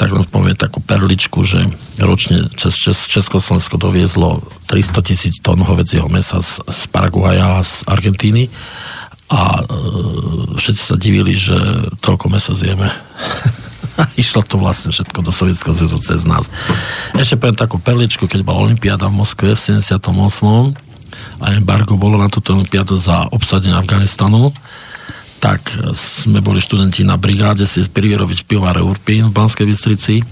tak nám povie takú perličku, že ročne Československo doviezlo tristotisíc tón hovädzieho mesa z, z Paraguaja a z Argentíny a e, všetci sa divili, že toľko mesa zjeme. Išlo to vlastne všetko do Sovietskeho zväzu cez nás. Ešte poviem takú perličku, keď bola olympiáda v Moskve v sedemdesiatom ôsmom a embargo bolo na túto olympiádu za obsadenie Afganistanu, tak sme boli študenti na brigáde si zbirieroviť v pivovare Urpín v Banskej Bystrici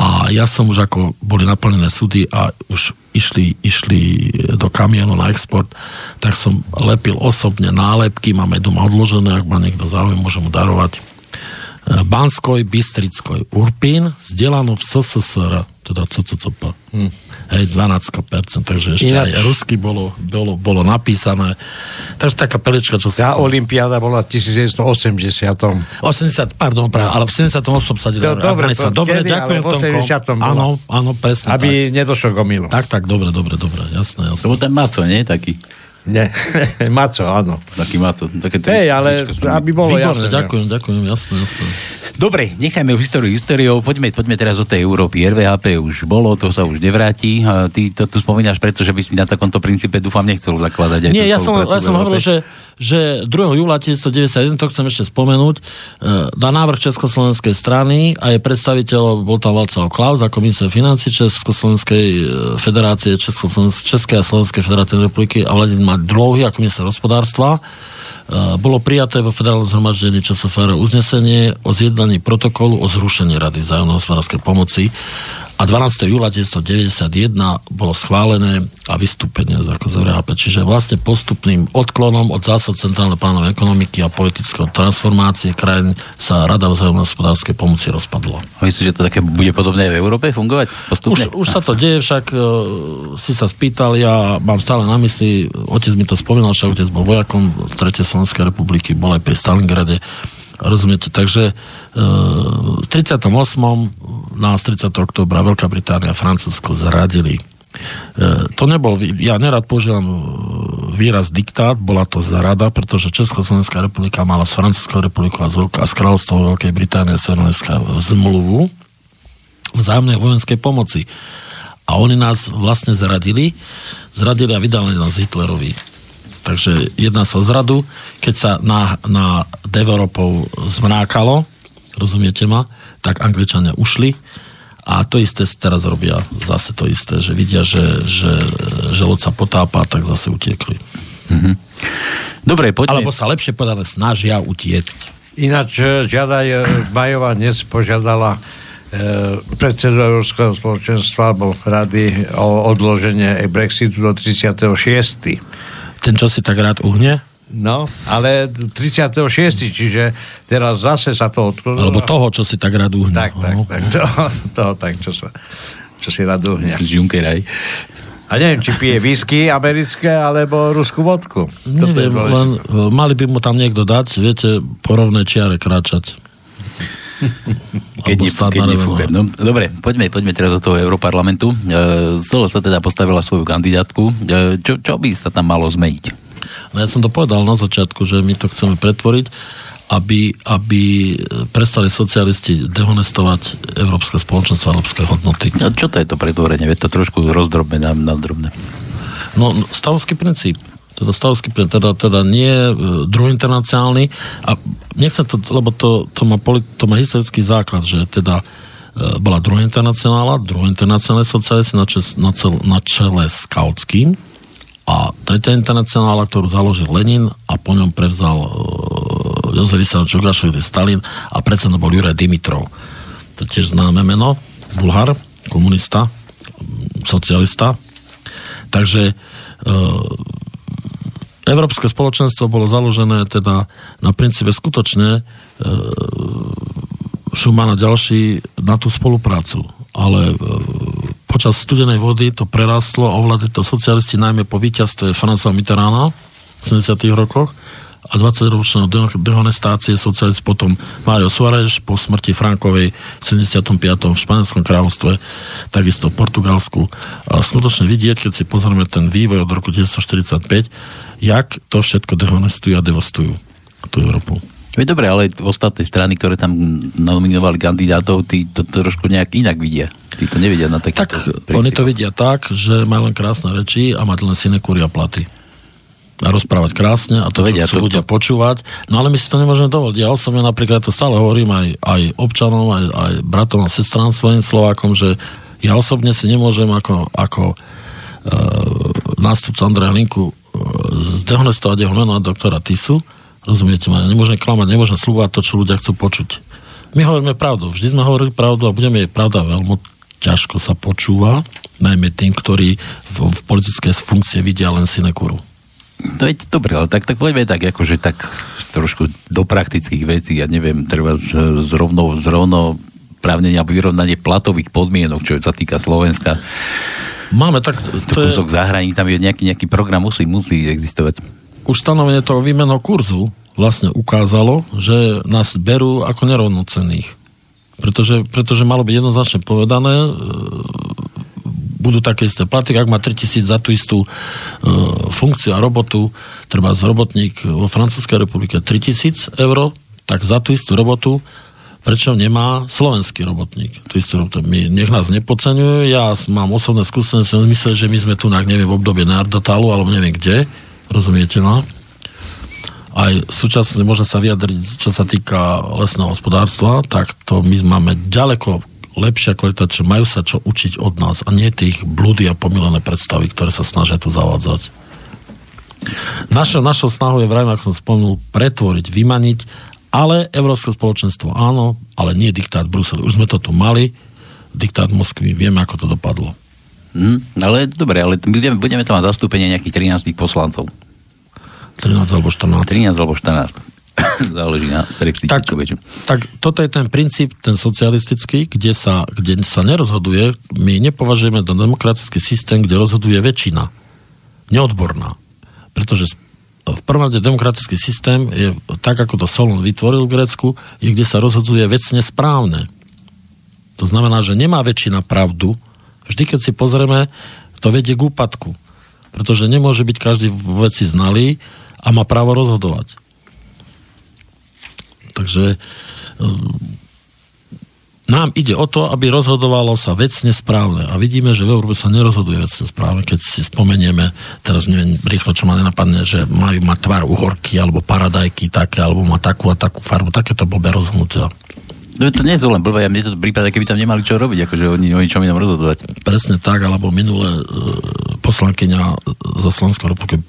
a ja som už ako boli naplnené súdy a už išli, išli do kamionu na export, tak som lepil osobne nálepky, máme doma odložené, ak ma niekto záujem, môžem mu darovať. Banskoj Bystrickoj Urpín zdieľano v es es es er, teda cé cé cé pé. Hm. Hej, dvanásť percent, takže ešte ináč aj rusky bolo, bolo, bolo napísané. Takže taká pelička, čo sa... Tá olympiáda bola v devätnásťstoosemdesiat. osemdesiat, pardon, práve, ale v sedemdesiatom ôsmom sa dali. Dobre, to, dobre kedy, ďakujem v osemdesiatom. Áno, áno, presne. Aby tak nedošlo k omylu. Tak, tak, dobre, dobre, dobre, jasné, jasné. To bol ten Maco, nie? Taký. Nie, Maco, áno. Taký Maco. Hej, ale aby bolo jasné. Ďakujem, ďakujem, jasné, jasné. Dobre, nechajme už históriu histériou, poďme, poďme teraz od tej Európy. er vé há pé už bolo, to sa už nevráti. Ty to tu spomínaš, pretože by si na takomto princípe, dúfam, nechcel zakladať. Nie, ja som, ja som hovoril, že, že druhého júla devätnásťstodeväťdesiatjeden, to chcem ešte spomenúť, na návrh Československej strany a je predstaviteľ, bol tam Václav Klaus ako minister financií Československej federácie, Českej a Slovenskej federácie republiky a Vladimír Dlouhý ako minister hospodárstva. Bolo prijaté vo federálnom zhromaždení ČSFR uznesenie o zjednaní protokolu o zrušení Rady vzájomnej hospodárskej pomoci a dvanásteho júla devätnásťstodeväťdesiatjeden bolo schválené a vystúpenie z er há pé, čiže vlastne postupným odklonom od zásad centrálnej plánovej ekonomiky a politického transformácie krajín sa Rada vzájomnej hospodárskej pomoci rozpadla. A myslíš, že to také bude podobné v Európe fungovať postupne? Už, už sa to deje, však si sa spýtal, ja mám stále na mysli, otec mi to spomínal, však otec bol vojakom v tretej Slovenskej republiky, bol aj pri Stalingrade. Rozumiete? Takže v e, tridsiatom ôsmom na tridsiateho októbra Veľká Británia a Francúzsko zradili. E, to nebol, ja nerad používam výraz diktát, bola to zrada, pretože Československá republika mala s Francúzskou republikou a z kráľovstvom Veľkej Británie a Severska zmluvu vzájomnej vojenskej pomoci. A oni nás vlastne zradili, zradili a vydali nás Hitlerovi. Takže jedná sa o zradu, keď sa na, na Európou zmrákalo, rozumiete ma, tak Angličania ušli a to isté teraz robia, zase to isté, že vidia, že, že, že loď sa potápa, tak zase utiekli. Mm-hmm. Dobre, poďme. Alebo sa lepšie povedané snažia utiecť. Ináč žiadaj Majová dnes požiadala predsedu Európskeho spoločenstva alebo rady o odloženie Brexitu do tridsiateho šiesteho Ten, čo si tak rád uhne? No, ale tridsiateho šiesteho Čiže teraz zase sa to odkladá. Alebo toho, čo si tak rád uhne. Tak, tak, oh. tak. Toho, toho tak, čo, sa, čo si rád uhne. Junkeraj. A neviem, či pije whisky americké, alebo ruskú vodku. Neviem, len mali by mu tam niekto dať, viete, po rovnej čiare kráčať. Keď nie, keď nie fúkať. No, dobre, poďme, poďme teraz do toho Europarlamentu. E, Solo sa teda postavila svoju kandidátku. E, čo, čo by sa tam malo zmeniť? No ja som to povedal na začiatku, že my to chceme pretvoriť, aby, aby prestali socialisti dehonestovať európske spoločenstvo, európske hodnoty. A čo to je to pretvorenie? Veď to trošku rozdrobme na, na drobné. No, stavovský princíp. Teda stavovský, teda, teda nie druhointernacionálny a nechcem to, lebo to, to, má, to má historický základ, že teda e, bola druhointernacionála, druhointernacionálne socialisti na, na, na čele s Kautským a tretia internacionála, ktorú založil Lenin a po ňom prevzal e, Jozef Vysanovič Čugašvili Stalin a predsedom bol Juraj Dimitrov. To tiež známe meno, Bulhár, komunista, socialista. Takže e, Európske spoločenstvo bolo založené teda na princípe skutočne e, Schumann a ďalší na tú spoluprácu. Ale e, počas studenej vody to prerastlo a ovládli to socialisti najmä po víťazstve Francoisa Mitterranda v sedemdesiatych rokoch a dvadsaťročného dehonestácie socialist potom Mário Suárez po smrti Frankovej v sedemdesiatom piatom v Španielskom kráľovstve, takisto v Portugalsku. A skutočne vidieť, keď si pozrieme ten vývoj od roku devätnásťstoštyridsaťpäť, jak to všetko dehonestujú a devastujú tú Európu. Veď dobre, ale ostatné strany, ktoré tam nominovali kandidátov, tí to trošku nejak inak vidia. Tí to nevidia na takýto... Tak, príklad. Oni to vidia tak, že majú len krásne reči a majú len sinekúry a platy. A rozprávať krásne a to, to vedia, čo sú ľudia to... počúvať. No ale my si to nemôžeme dovoliť. Ja som ja napríklad, to stále hovorím aj, aj občanom, aj, aj bratom a sestrám svojim Slovákom, že ja osobne si nemôžem ako, ako e, nástupca Andreja Linku e, zdehonestovať jeho meno doktora Tisu. Rozumiete ma? Nemôžem klamať, nemôžem slúbať to, čo ľudia chcú počuť. My hovoríme pravdu. Vždy sme hovorili pravdu a budeme jej pravda veľmi ťažko sa počúva, najmä tým, ktorí v, v politické funkcie vidia len sinekúru. No je dobre, ale tak, tak poďme tak, akože tak trošku do praktických vecí, ja neviem, treba zrovno, zrovno právnenia a vyrovnanie platových podmienok, čo sa týka Slovenska. Máme tak... To, to je... kúsok zahraničí, tam je nejaký, nejaký program, musí, musí existovať. Už stanovenie toho výmenného kurzu vlastne ukázalo, že nás berú ako nerovnocenných. Pretože, pretože malo byť jednoznačne povedané, budú také isté platy, ak má tritisíc za tú istú e, funkciu a robotu, treba z robotník vo Francúzskej republike tritisíc eur, tak za tú istú robotu, prečo nemá slovenský robotník tú istú robotu. My, nech nás nepodceňujú, ja mám osobné skúsenosti, som myslel, že my sme tu, neviem, v období Neandertálu, alebo neviem kde, rozumiete, no? Aj súčasne môžem sa vyjadriť, čo sa týka lesného hospodárstva, tak to my máme ďaleko lepšia kvalita, čo majú sa čo učiť od nás a nie tých blúdy a pomílené predstavy, ktoré sa snažia tu zavádzať. Našou, našou snahou je vrajme, ako som spomenul, pretvoriť, vymaniť, ale Európske spoločenstvo áno, ale nie diktát Bruselu. Už sme to tu mali, diktát Moskvy, vieme, ako to dopadlo. Mm, ale dobre, ale budeme, budeme tam mať zastúpenie nejakých trinástich poslancov. trinásť alebo štrnásť. trinásť alebo štrnásť. Záleží na Brexite. Tak, tak toto je ten princíp, ten socialistický, kde sa, kde sa nerozhoduje, my nepovažujeme na demokratický systém, kde rozhoduje väčšina. Neodborná. Pretože v prvom rade demokratický systém je, tak ako to Solon vytvoril v Grécku, je, kde sa rozhoduje vecne správne. To znamená, že nemá väčšina pravdu. Vždy, keď si pozrieme, to vedie k úpadku. Pretože nemôže byť každý veci znalý a má právo rozhodovať. Takže nám ide o to, aby rozhodovalo sa vecne správne. A vidíme, že v Európe sa nerozhoduje vecne správne. Keď si spomenieme, teraz neviem rýchlo, čo ma nenapadne, že majú mať tvar uhorky, alebo paradajky také, alebo má takú a takú farbu. Takéto blbé rozhodnutia. No to nie sú len blbé, ja mne to prípada, keby tam nemali čo robiť, akože oni o ničom inám rozhodovať. Presne tak, alebo minulé poslankyňa za Slovenskú republiku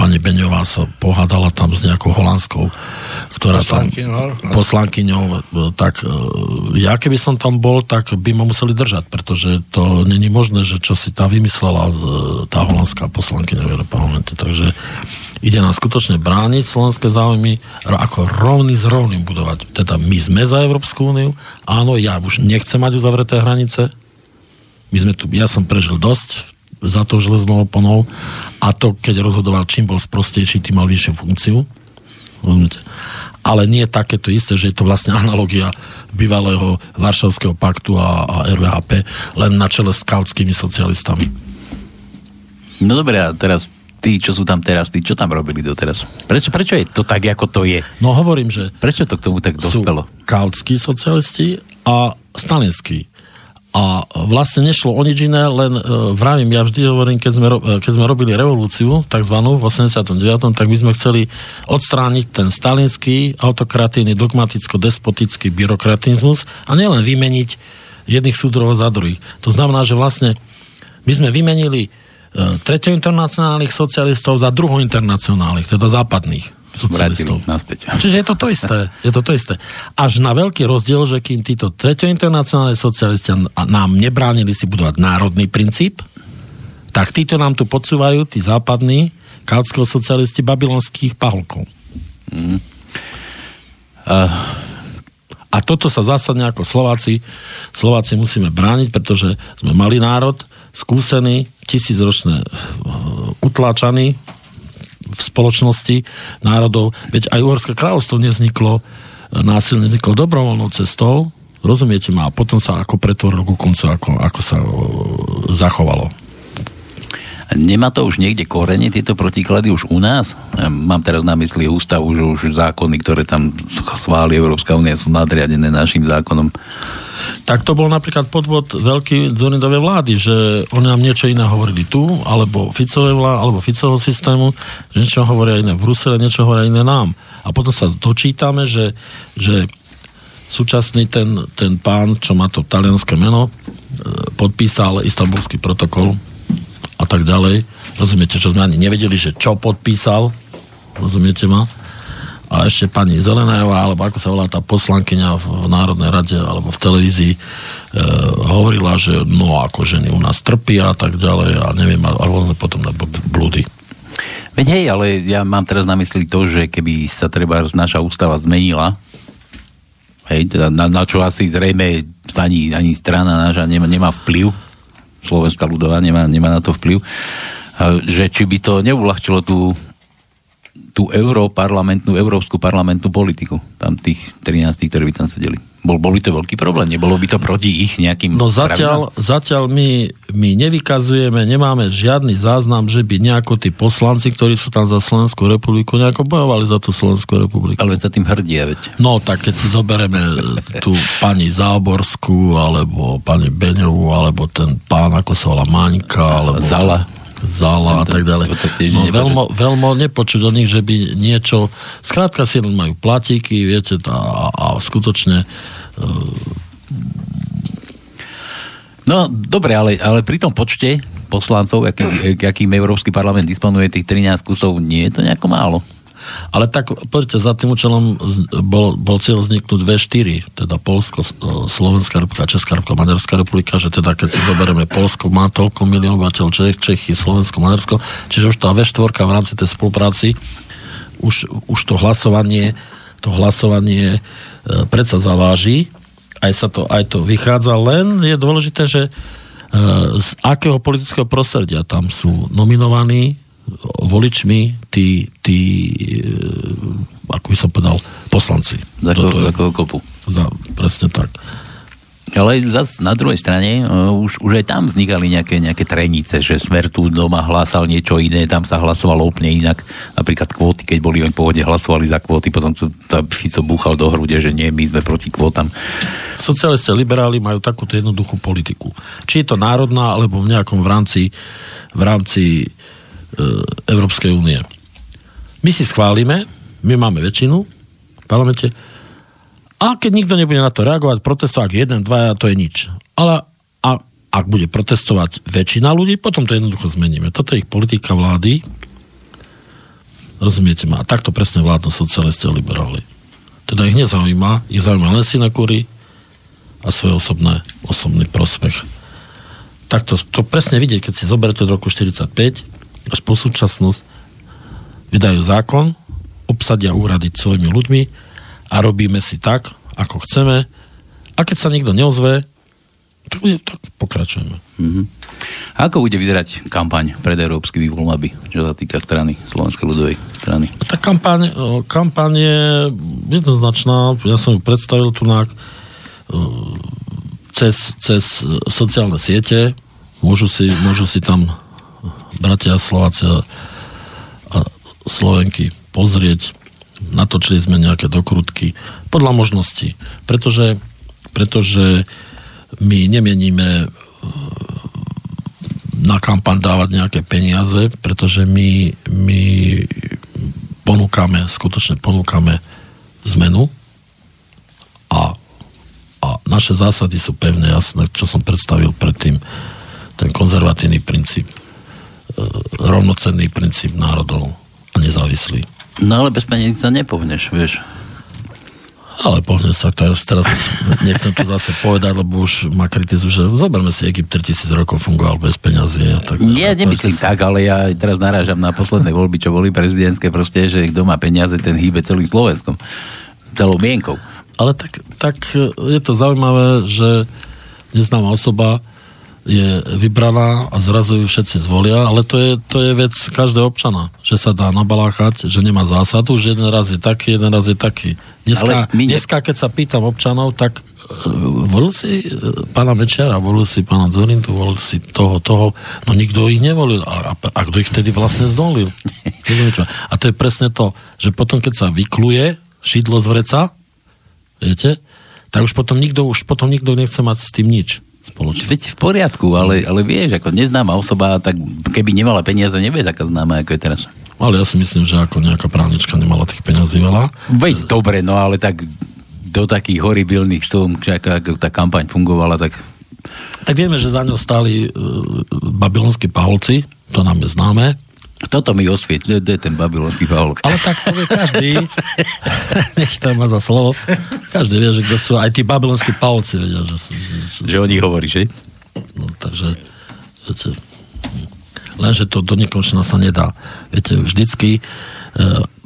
pani Beňová sa pohádala tam s nejakou holandskou, ktorá tam poslankyňou, tak ja keby som tam bol, tak by ma museli držať, pretože to není možné, že čo si tá vymyslela tá holandská poslankyňa v parlamente, takže ide nám skutočne brániť slovenské záujmy ako rovný s rovným budovať. Teda my sme za Európsku úniu, áno, ja už nechcem mať uzavreté hranice. My sme tu, ja som prežil dosť za to železnou oponou a to, keď rozhodoval, čím bol sprostejší, tým mal vyššiu funkciu. Ale nie takéto isté, že je to vlastne analogia bývalého Varšavského paktu a, a er vé há pé, len na čele s kautskými socialistami. No dobre, a teraz tí, čo sú tam teraz, tí, čo tam robili doteraz? Prečo, prečo je to tak, ako to je? No hovorím, že... Prečo to k tomu tak dospelo? Sú kautskí socialisti a stalinskí. A vlastne nešlo o nič iné, len e, vravím, ja vždy hovorím, keď sme, keď sme robili revolúciu, takzvanú v osemdesiatom deviatom, tak by sme chceli odstrániť ten stalinský, autokratívny, dogmaticko-despotický byrokratizmus a nielen vymeniť jedných súdrov za druhých. To znamená, že vlastne my sme vymenili tretieho internacionálnych socialistov za druhou internacionálnych, teda západných socialistov. Čiže je to to isté. Je to to isté. Až na veľký rozdiel, že kým títo tretieho internacionálne socialisti nám nebránili si budovať národný princíp, tak títo nám tu podsúvajú, tí západní kautského socialisti babylonských paholkov. Mm. Uh. A toto sa zásadne ako Slováci, Slováci musíme brániť, pretože sme malý národ, skúsený, tisícročne utláčaný, spoločnosti národov. Veď aj Uhorské kráľovstvo nevzniklo násilne, vzniklo dobrovoľnou cestou, rozumiete ma, a potom sa ako pretvorilo ku koncu, ako, ako sa o, zachovalo. Nemá to už niekde korene, tieto protiklady už u nás? Mám teraz na mysli ústavu, že už zákony, ktoré tam schváli Európska únia, sú nadriadené našim zákonom. Tak to bol napríklad podvod veľký Dzurindovej vlády, že oni nám niečo iné hovorili tu, alebo Ficovej vlády, alebo Ficového systému, že niečo hovoria iné v Brusele, niečo hovoria iné nám. A potom sa dočítame, že, že súčasný ten, ten pán, čo má to talianské meno, podpísal Istanbulský protokol a tak ďalej. Rozumiete, čo sme ani nevedeli, že čo podpísal. Rozumiete ma? A ešte pani Zelenajová, alebo ako sa volá tá poslankyňa v, v Národnej rade, alebo v televízii, e, hovorila, že no, ako ženy u nás trpia a tak ďalej, a neviem, alebo potom na blúdy. Veď hej, ale ja mám teraz na mysli to, že keby sa treba naša ústava zmenila, hej, teda na, na čo asi zrejme ani, ani strana naša nemá, nemá vplyv, Slovenská ľudová nemá, nemá na to vplyv, že či by to neuľahčilo tú, tú europarlamentnú, európsku parlamentnú politiku, tam tých trinástich, ktorí by tam sedeli. Bol, bol by to veľký problém, nebolo by to proti ich nejakým... No zatiaľ, zatiaľ my, my nevykazujeme, nemáme žiadny záznam, že by nejako tí poslanci, ktorí sú tam za Slovenskú republiku, nejako bojovali za tú Slovenskú republiku. Ale sa tým hrdia, veď. No, tak keď si zoberieme tú pani Záborskú, alebo pani Beňovú, alebo ten pán, ako sa volá, Maňka, alebo... Zala. Zala a tak ďalej. No, veľmo, veľmo nepočuť o nich, že by niečo... Skrátka si majú platíky, viete, a, a skutočne... No, dobre, ale, ale pri tom počte poslancov, aký, akým Európsky parlament disponuje, tých trinásť kusov, nie je to nejako málo. Ale tak, poďte, za tým účelom bol, bol cieľ vzniknúť dve štyri, teda Polsko, Slovenská republika, Česká republika, Maďarská republika, že teda keď si zoberieme, Polsko má toľko milión obyvateľov, Čech, Čechy, Slovensko, Maďarsko, čiže už tá dve štyri v rámci tej spolupráci, už, už to hlasovanie, to hlasovanie e, predsa zaváži, aj sa to, aj to vychádza, len je dôležité, že e, z akého politického prostredia tam sú nominovaní voličmi tí, tí ako by som povedal, poslanci. Za koho kopu. Za, presne tak. Ale zase na druhej strane už, už aj tam vznikali nejaké, nejaké trenice, že Smer tu doma hlásal niečo iné, tam sa hlasovalo úplne inak. Napríklad kvóty, keď boli oni pôvodne hlasovali za kvóty, potom tá Fico búchal do hrude, že nie, my sme proti kvótam. Socialisti a liberáli majú takúto jednoduchú politiku. Či je to národná, alebo v nejakom v rámci v rámci Európskej únie. My si schválime, my máme väčšinu v parlamente, a keď nikto nebude na to reagovať, protestovať jeden, dva, to je nič. Ale a, ak bude protestovať väčšina ľudí, potom to jednoducho zmeníme. Toto je ich politika vlády. Rozumiete ma? A takto presne vládnu socialisti a liberáli. Teda ich nezaujíma, ich zaujíma len sinekúry a svoj osobné, osobný prospech. Takto to presne vidieť, keď si zoberete od roku štyridsaťpäť až po súčasnosť, vydajú zákon, obsadia úrady svojimi ľuďmi a robíme si tak, ako chceme, a keď sa nikto neozve, tak, tak pokračujeme. Mm-hmm. A ako bude vyzerať kampaň pred európskymi voľbami, čo sa týka strany, Slovenskej ľudovej strany? Tá kampaň, kampaň je jednoznačná, ja som ju predstavil tunák cez, cez sociálne siete, môžu si, môžu si tam bratia Slováci a Slovenky pozrieť, natočili sme nejaké dokrutky podľa možností, pretože, pretože my nemieníme na kampaň dávať nejaké peniaze, pretože my, my ponúkame, skutočne ponúkame zmenu a, a naše zásady sú pevne jasné, čo som predstavil predtým, ten konzervatívny princíp, rovnocenný princíp národov a nezávislý. No ale bez peníz sa nepohneš, vieš. Ale pohne sa, teraz, teraz nechcem to zase povedať, lebo už ma kritizujú, že zoberme si Egypt, tritisíc rokov fungoval bez peňazí. Tak, Nie, nemyslím tak, ale ja teraz narážam na posledné voľby, čo boli prezidentské, proste, že kto má peniaze, ten hýbe celým Slovenskom. Celou mienkou. Ale tak, tak je to zaujímavé, že neznáma osoba je vybraná a zrazu ju všetci zvolia, ale to je, to je vec každého občana, že sa dá nabaláchať, že nemá zásadu, že jeden raz je taký, jeden raz je taký. Dneska, ne... dneska keď sa pýtam občanov, tak volil si pána Mečiara, volil si pána Dzorindu, volil si toho, toho, no nikto ich nevolil. A, a, a kto ich vtedy vlastne zvolil? A to je presne to, že potom keď sa vykluje šidlo z vreca, viete, tak už potom nikto, už potom nikto nechce mať s tým nič. Spoločne. Veď v poriadku, ale, ale vieš, ako neznáma osoba, tak keby nemala peniaze, nevieš, aká známa, ako je teraz. Ale ja si myslím, že ako nejaká právnička nemala tých peniazí veľa. Veď dobre, no ale tak do takých horibilných stôm, ako tá kampaň fungovala, tak... Tak vieme, že za ňou stáli uh, babylonskí paholci, to nám je známe. Toto mi osvietľuje, to je ten babylonský paholok. Ale tak povie každý, nech to má za slovo, každý vie, že kde sú, aj tí babylonskí paholci vedia, že... Že, že, že o nich hovoríš, že? No, takže, viete, lenže to do nekonečna sa nedá. Viete, vždycky, e,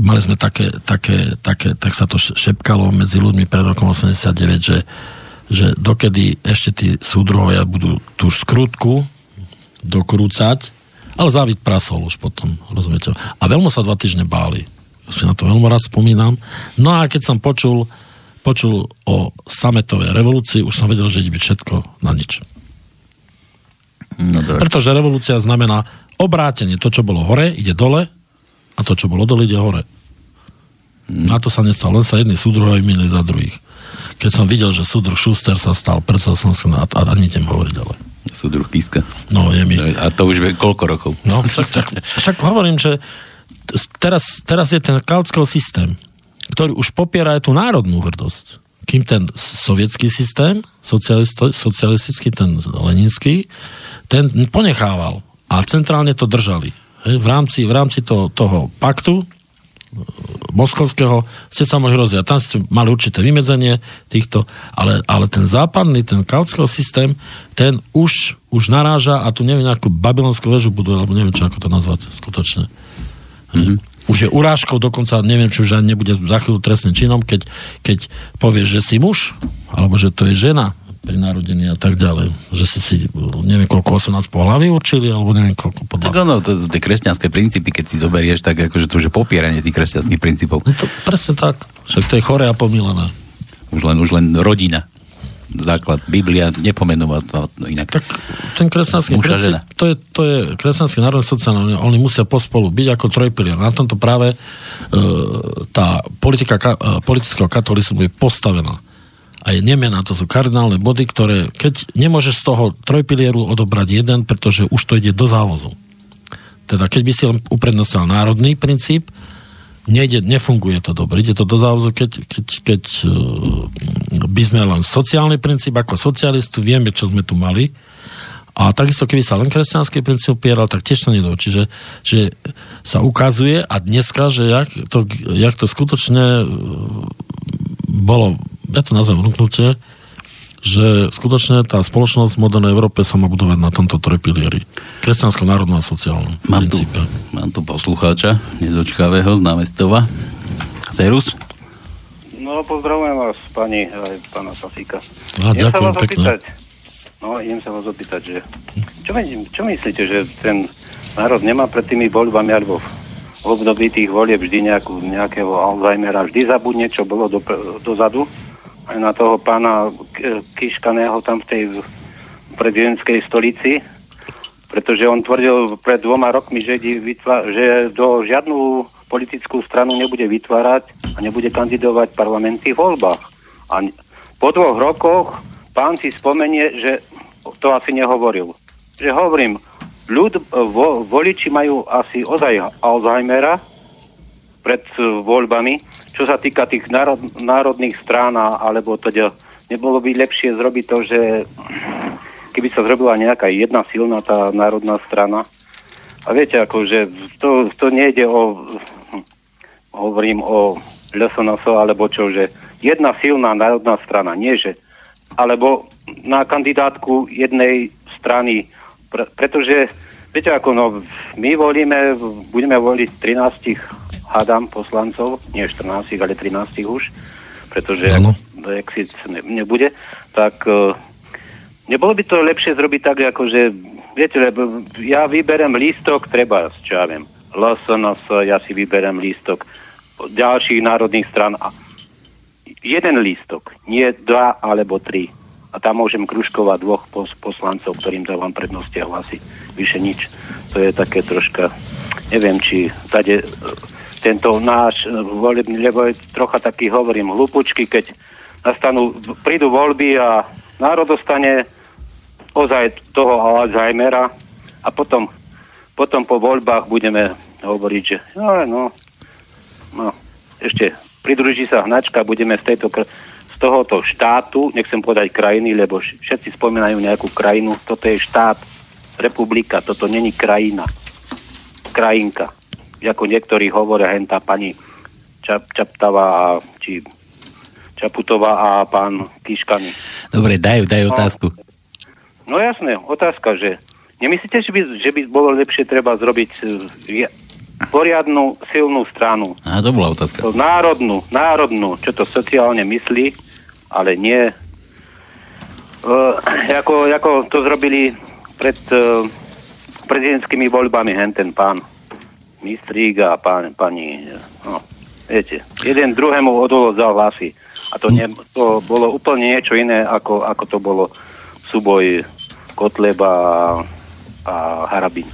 mali sme také, také, také, tak sa to šepkalo medzi ľuďmi pred rokom osemdesiatdeväť, že, že dokedy ešte tí súdruhovia budú tú skrutku dokrúcať, ale závid prasol už potom, rozumiete. A veľmi sa dva týždne báli. Ešte na to veľmi rád spomínam. No a keď som počul, počul o sametovej revolúcii, už som vedel, že ide byť všetko na nič. No, pretože revolúcia znamená obrátenie. To, čo bolo hore, ide dole a to, čo bolo dole, ide hore. Hmm. Na to sa nestalo. Len sa jedni súdruhovia minili za druhých. Keď som videl, že súdruh Šuster sa stal, predsa som si na to, a ani idem hovoriť ďalej. Súdruh Kiska. No, je mi. No, a to už je koľko rokov? No, však, však, však hovorím, že teraz, teraz je ten kaocký systém, ktorý už popiera aj tú národnú hrdosť. Kým ten sovietský systém, socialistický, ten leninský, ten ponechával a centrálne to držali. Hej, v rámci, v rámci toho, toho paktu moskovského, ste sa mohli rozvíjať. Tam ste mali určité vymedzenie týchto, ale, ale ten západný, ten kaocký systém, ten už, už naráža a tu neviem, nejakú babylonskú väžu budú, alebo neviem, čo ako to nazvať skutočne. Mm-hmm. Už je urážkou, dokonca neviem, či už nebude za chvíľu trestným činom, keď, keď povieš, že si muž, alebo že to je žena pri narodení a tak ďalej. Že si si, neviem, koľko osemnásť pohlaví určili, alebo neviem, koľko podľa. Tak ono, to, tie kresťanské princípy, keď si zoberieš, tak akože to už je popieranie tých kresťanských princípov. No to, presne tak. Však to je chore a pomílené. Už len, už len rodina. Základ. Biblia nepomenúva to no inak. Tak ten kresťanský princíp, to je, to je kresťanský národný sociálny, oni musia pospolu byť ako trojpilier. Na tomto práve uh, tá politika, uh, politického katolizmu je postavená. A je nemená, to sú kardinálne body, ktoré, keď nemôžeš z toho trojpilieru odobrať jeden, pretože už to ide do závozu. Teda, keď by si len uprednostal národný princíp, nejde, nefunguje to dobre. Ide to do závozu, keď, keď, keď by sme len sociálny princíp, ako socialistu, vieme, čo sme tu mali. A takisto, keby sa len kresťanský princíp upieral, tak tiež to nedol. Čiže že sa ukazuje a dneska, že jak to, jak to skutočne bolo, ja to nazvem vnúknutie, že skutočne tá spoločnosť v modernej Európe sa má budovať na tomto trojpilieri. Kresťanskom, národnom a sociálnom mám princípe. Tu, mám tu poslucháča nedočkavého z námestova. Serus? No, pozdravujem vás, pani, aj pána Safíka. A idem ďakujem sa pekne. Opýtať, no, idem sa vás opýtať, že čo, my, čo myslíte, že ten národ nemá pred tými voľbami alebo v období tých volieb vždy nejakú, nejakého Alzheimera, vždy zabudne, čo bolo do, dozadu, aj na toho pána Kiškaného tam v tej prezidentskej stolici, pretože on tvrdil pred dvoma rokmi, že, vytvá, že do žiadnu politickú stranu nebude vytvárať a nebude kandidovať v parlamentných voľbách. A po dvoch rokoch pán si spomenie, že to asi nehovoril. Že hovorím, ľud, vo, voliči majú asi ozaj Alzheimera pred voľbami, čo sa týka tých národ, národných strán, alebo teda nebolo by lepšie zrobiť to, že keby sa zrobila nejaká jedna silná tá národná strana. A viete, akože to, to nejde o, hovorím o Lesonoso, alebo čo, že jedna silná národná strana, nie že, alebo na kandidátku jednej strany, pre, pretože, viete, ako no, my volíme, budeme voliť trinástich hádam poslancov, nie štrnástich, ale trinástich už, pretože ano. Brexit ne, nebude, tak uh, nebolo by to lepšie zrobiť tak, akože, viete, lebo ja vyberem lístok, treba, čo ja viem, el es en es, ja si vyberem lístok ďalších národných strán a jeden lístok, nie dva alebo tri. A tam môžem kružkovať dvoch poslancov, ktorým dávam prednosti a hlasy. Vyše nič. To je také troška, neviem, či tady tento náš volebný, lebo je trocha taký, hovorím, hlupučky, keď nastanú, prídu voľby a národ dostane ozaj toho Alzheimera a potom, potom po voľbách budeme hovoriť, že no, no, no ešte pridruží sa hnačka, budeme z tejto kr- z tohoto štátu, nechcem povedať krajiny, lebo všetci spomínajú nejakú krajinu, toto je štát, republika, toto není krajina, krajinka, ako niektorí hovoria, hen tá pani Čap, Čaptava, či Čaputová a pán Kiškany. Dobre, dajú, dajú otázku. No, no jasné, otázka, že nemyslíte, že by, že by bolo lepšie treba zrobiť ja, poriadnu, silnú stranu. A to bola otázka. Národnú, národnú, čo to sociálne myslí, ale nie. E, ako, ako to zrobili pred e, prezidentskými voľbami, hen ten pán Mistrík a pán, pani, no, viete, jeden druhému odvolozal hlasy. A to, ne, to bolo úplne niečo iné, ako, ako to bolo súboj Kotleba a, a Harabín.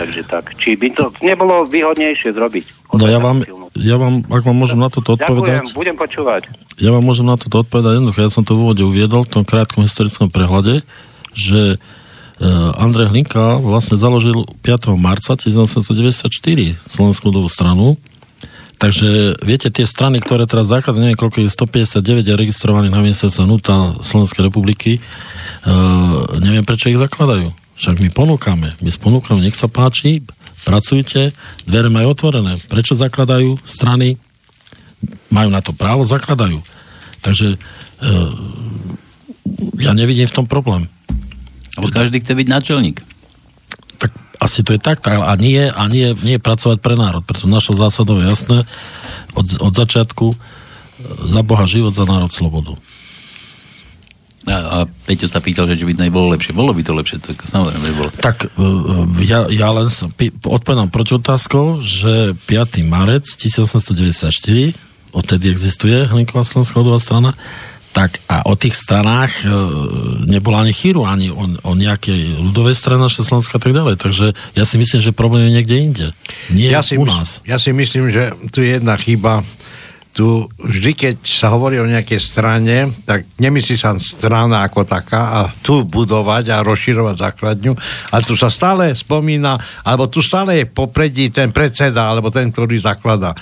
Takže tak. Či by to nebolo výhodnejšie zrobiť? No ja vám, ja vám, ak vám môžem na toto odpovedať... Ďakujem, budem počúvať. Ja vám môžem na toto odpovedať jednoducho. Ja som to v úvode uviedol v tom krátkom historickom prehľade, že Andrej Hlinka vlastne založil piateho marca tisícosemstodeväťdesiatštyri Slovenskú ľudovú stranu. Takže viete, tie strany, ktoré teraz základ, neviem, koľko je, stopäťdesiatdeväť je registrovaných na ministerstve vnútra Slovenskej republiky, neviem, prečo ich zakladajú. Však my ponúkame, my ponúkame, nech sa páči, pracujte, dvere majú otvorené. Prečo zakladajú strany? Majú na to právo, zakladajú. Takže e, ja nevidím v tom problém. Lebo každý chce byť náčelník. Tak asi to je tak, a nie, a nie, nie pracovať pre národ, pretože našou zásadou je jasné od, od začiatku za Boha život, za národ slobodu. A, a Peťo sa pýtal, že by to nebolo lepšie. Bolo by to lepšie, to samozrejme by bolo. Tak ja, ja len odpovedám proti otázkou, že piateho marca tisícosemstodeväťdesiatštyri, odtedy existuje Hlinková Slovenská ľudová strana, tak a o tých stranách nebola ani chýru, ani o, o nejakej ľudovej strane naša Slovenska a tak ďalej. Takže ja si myslím, že problém je niekde inde. Nie ja u nás. Mysl, ja si myslím, že tu je jedna chyba. Tu vždy, keď sa hovorí o nejakej strane, tak nemyslí sa strana ako taká a tu budovať a rozširovať základňu. A tu sa stále spomína, alebo tu stále je popredí ten predseda, alebo ten, ktorý zakladá.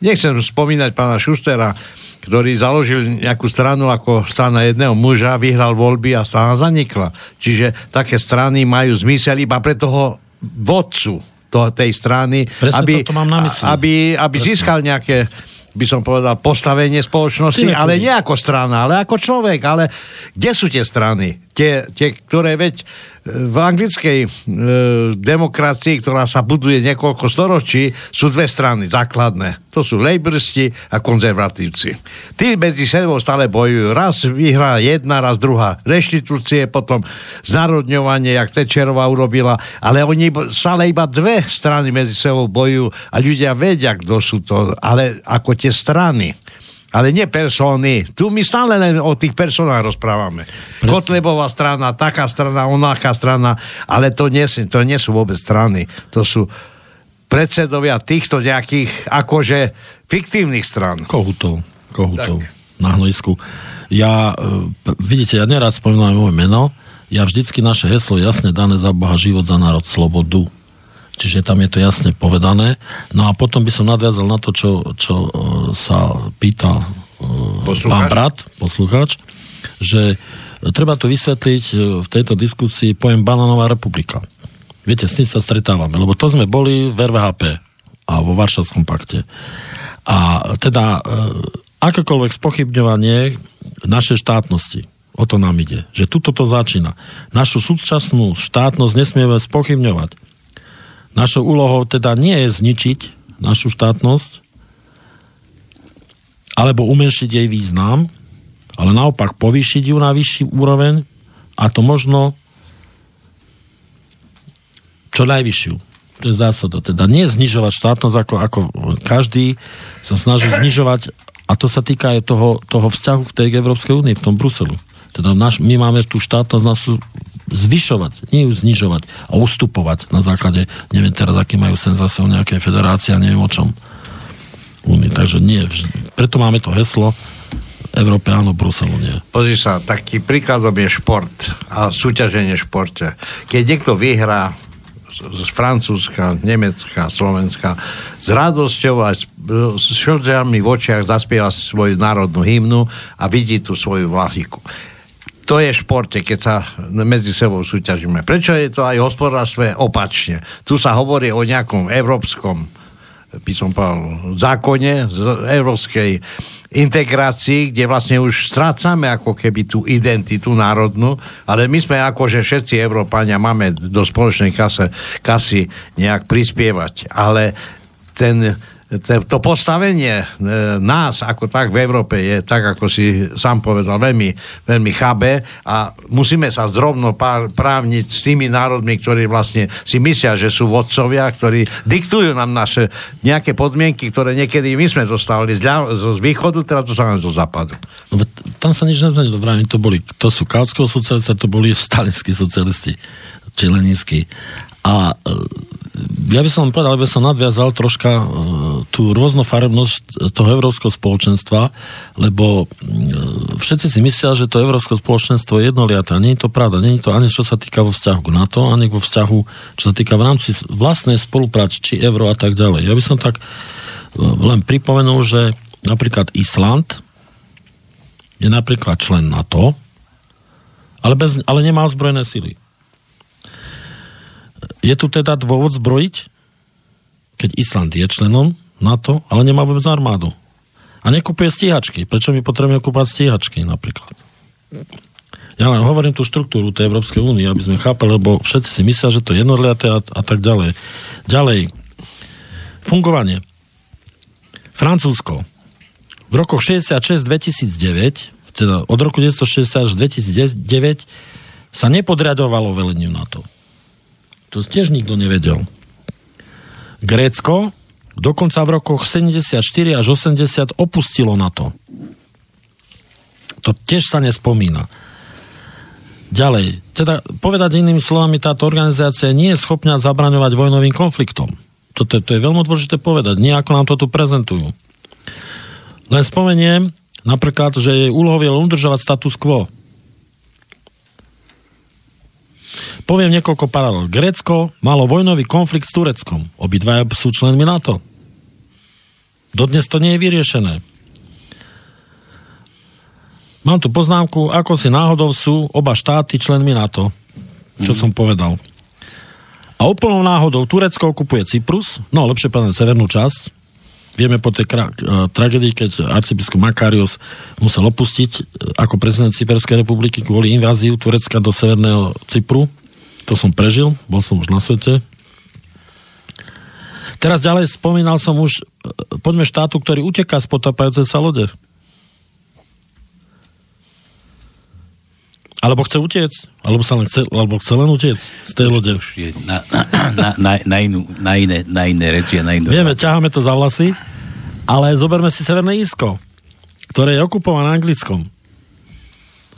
Nechcem spomínať pána Šustera, ktorý založil nejakú stranu ako strana jedného muža, vyhral voľby a strana zanikla. Čiže také strany majú zmysel iba pre toho vodcu toho, tej strany, presne aby, aby, aby získal nejaké, by som povedal, postavenie spoločnosti, ale nie ako strana, ale ako človek. Ale kde sú tie strany? Tie, tie ktoré veď v anglickej e, demokracii, ktorá sa buduje niekoľko storočí, sú dve strany základné. To sú laboristi a konzervatívci. Tí medzi sebou stále bojujú. Raz vyhrá jedna, raz druhá. Reštitúcie, potom znárodňovanie, jak Tečerová urobila. Ale oni stále iba dve strany medzi sebou bojujú a ľudia vedia, kto sú to. Ale ako tie strany. Ale nie persony. Tu my stále len o tých personách rozprávame. Presne. Kotlebová strana, taká strana, onáká strana. Ale to nie, to nie sú vôbec strany. To sú predsedovia týchto nejakých akože fiktívnych strán. Kohutov, kohutov na hnojisku. Ja, vidíte, ja nerád spomínam moje meno, ja vždycky naše heslo jasne dané za Boha, život, za národ, slobodu. Čiže tam je to jasne povedané. No a potom by som nadviazal na to, čo, čo sa pýta poslucháč. Pán brat, poslucháč, že treba tu vysvetliť v tejto diskusii pojem Banánová republika. Viete, s tým sa stretávame, lebo to sme boli v er vé há pé a vo Varšavskom pakte. A teda akékoľvek spochybňovanie našej štátnosti, o to nám ide, že tuto to začína. Našu súčasnú štátnosť nesmieme spochybňovať. Našou úlohou teda nie je zničiť našu štátnosť alebo umenšiť jej význam, ale naopak povýšiť ju na vyšší úroveň a to možno čo najvyššiu. To je zásada. Teda nie znižovať štátnosť, ako, ako každý sa snaží znižovať, a to sa týka aj toho, toho vzťahu k tej Európskej únii, v tom Bruselu. Teda naš, my máme tú štátnosť nás zvyšovať, nie ju znižovať a ustupovať na základe, neviem teraz, aký majú sen zase o nejakej federácii a neviem o čom. Únii, takže nie. Preto máme to heslo Európe áno, Bruselu nie. Pozri sa, taký príkladom je šport a súťaženie v športe. Keď niekto vyhrá z Francúzska, Nemecka, Slovenska, s radosťou a s šťastím v očiach zaspieva svoju národnú hymnu a vidí tú svoju vlajku. To je v športe, keď sa medzi sebou súťažíme. Prečo je to aj v hospodárstve opačne? Tu sa hovorí o nejakom európskom, by som povedal, zákone z európskej integrácii, kde vlastne už strácame ako keby tú identitu národnú, ale my sme akože všetci Európania máme do spoločnej kase, kasy nejak prispievať, ale ten, ten, to postavenie nás ako tak v Európe je tak, ako si sám povedal, veľmi, veľmi chabé a musíme sa zrovno pár, právniť s tými národmi, ktorí vlastne si myslia, že sú vodcovia, ktorí diktujú nám naše nejaké podmienky, ktoré niekedy my sme dostávali z, z východu, teraz dostávame zo západu. No, tam sa nič nezmenilo, vrajím, to boli, to sú kautského socialisti, to boli stalinskí socialisti, či leninskí. A ja by som vám povedal, aby som nadviazal troška tú rôznofarebnosť toho európskeho spoločenstva, lebo všetci si myslia, že to európske spoločenstvo je jednoliaté. Nie je to pravda. Nie je to ani čo sa týka vo vzťahu k NATO, ani vo vzťahu, čo sa týka v rámci vlastnej spolupráce, či euro a tak ďalej. Ja by som tak len pripomenul, že napríklad Island je napríklad člen NATO, ale, bez, ale nemá ozbrojené sily. Je tu teda dôvod zbrojiť, keď Island je členom NATO, ale nemá vôbec armádu. A nekupuje stíhačky. Prečo my potrebujeme kúpať stíhačky napríklad? Ja len hovorím tú štruktúru tej Európskej únie, aby sme chápali, lebo všetci si myslia, že to je jednoliaté a, a tak ďalej. Ďalej. Fungovanie. Francúzsko. V rokoch šesťdesiatšesť dvetisícdeväť, teda od roku devätnásťstošesťdesiat až dvetisícdeväť sa nepodriadovalo veleniu NATO. To tiež nikto nevedel. Grécko dokonca v rokoch sedemdesiatštyri až osemdesiat opustilo NATO. To tiež sa nespomína. Ďalej, teda povedať inými slovami, táto organizácia nie je schopná zabraňovať vojnovým konfliktom. Toto, to je veľmi dôležité povedať, nie ako nám to tu prezentujú. Len spomeniem napríklad, že jej úlohou je udržovať status quo. Poviem niekoľko paralel. Grécko malo vojnový konflikt s Tureckom. Obidvaja sú členmi NATO. Dodnes to nie je vyriešené. Mám tu poznámku, ako si náhodou sú oba štáty členmi NATO. Čo mm. som povedal. A úplnou náhodou Turecko okupuje Cyprus, no lepšie povedané severnú časť. Vieme po tej kra- tragédii, keď arcibiskup Makarios musel opustiť ako prezident Cyperskej republiky kvôli inváziu Turecka do severného Cypru. To som prežil, bol som už na svete. Teraz ďalej spomínal som už, poďme štátu, ktorý uteká z potápajúcej sa lode. Alebo chce utiec, alebo sa len chce, alebo chce len utiec z tej lode. Na, na, na, na, inú, na, iné, na iné reči a na inú. Vieme, ťaháme to za vlasy, ale zoberme si Severné Írsko, ktoré je okupované Anglickom.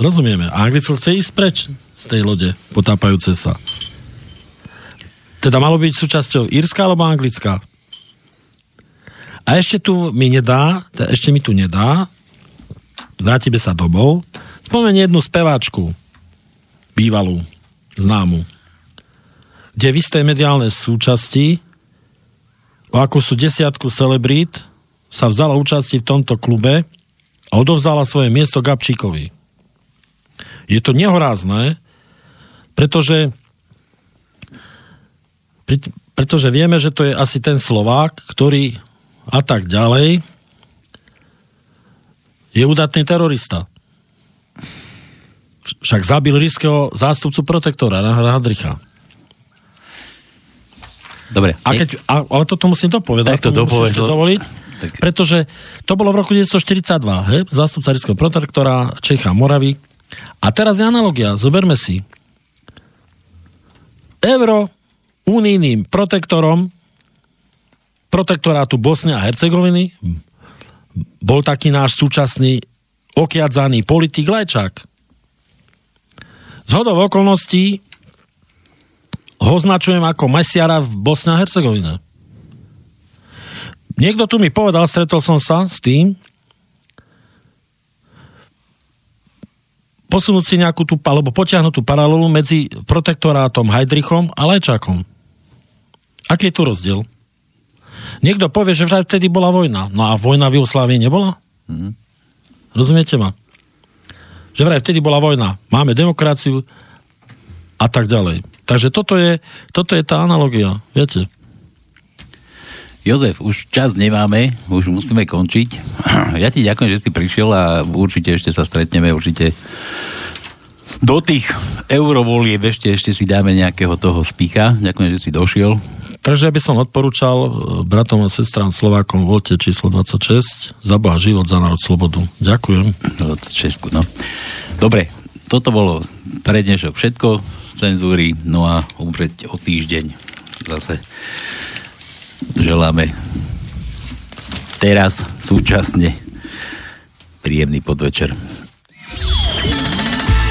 Rozumieme. A Anglicko chce ísť preč z tej lode potápajúce sa. Teda malo byť súčasťou Írska alebo Anglická. A ešte tu mi nedá, ešte mi tu nedá, vrátime sa domov, spomenie jednu speváčku, bývalú, známu, kde v istej mediálnej súčasti, o akú sú desiatku celebrít, sa vzala účasti v tomto klube a odovzdala svoje miesto Gabčíkovi. Je to nehorázne, pretože, pretože vieme, že to je asi ten Slovák, ktorý a tak ďalej je udatný terorista. Však zabil rískeho zástupcu protektora Radricha. Dobre. A keď, a, ale toto musím dopovedať. Tak to dopovedať. Dovoliť, tak. Pretože to bolo v roku devätnásťstoštyridsaťdva, he? Zástupca rískeho protektora Čecha Moravy A teraz je analogia. Zoberme si. Euro unijným protektorom protektorátu Bosny a Hercegoviny bol taký náš súčasný okiadzaný politik Lajčák. Zhodou okolností ho označujem ako mesiara v Bosne a Hercegovine. Niekto tu mi povedal, stretol som sa s tým, posunúť si nejakú tú, alebo potiahnutú paralelu medzi protektorátom Heidrichom a Lajčákom. Aký je tu rozdiel? Niekto povie, že vtedy bola vojna. No a vojna v Jugoslávii nebola? Mm. Rozumiete ma? Že vraj vtedy bola vojna. Máme demokraciu a tak ďalej. Takže toto je, toto je tá analogia. Viete? Jozef, už čas nemáme, už musíme končiť. Ja ti ďakujem, že si prišiel a určite ešte sa stretneme, určite do tých eurovolieb ešte, ešte si dáme nejakého toho spíka. Ďakujem, že si došiel. Takže by som odporúčal bratom a sestrám Slovákom voľte číslo dvadsaťšesť. Za Boha život, za národ slobodu. Ďakujem. dvadsaťšesť, no. Dobre, toto bolo pre dnešok všetko cenzúry, no a opäť o týždeň zase želáme teraz súčasne príjemný podvečer.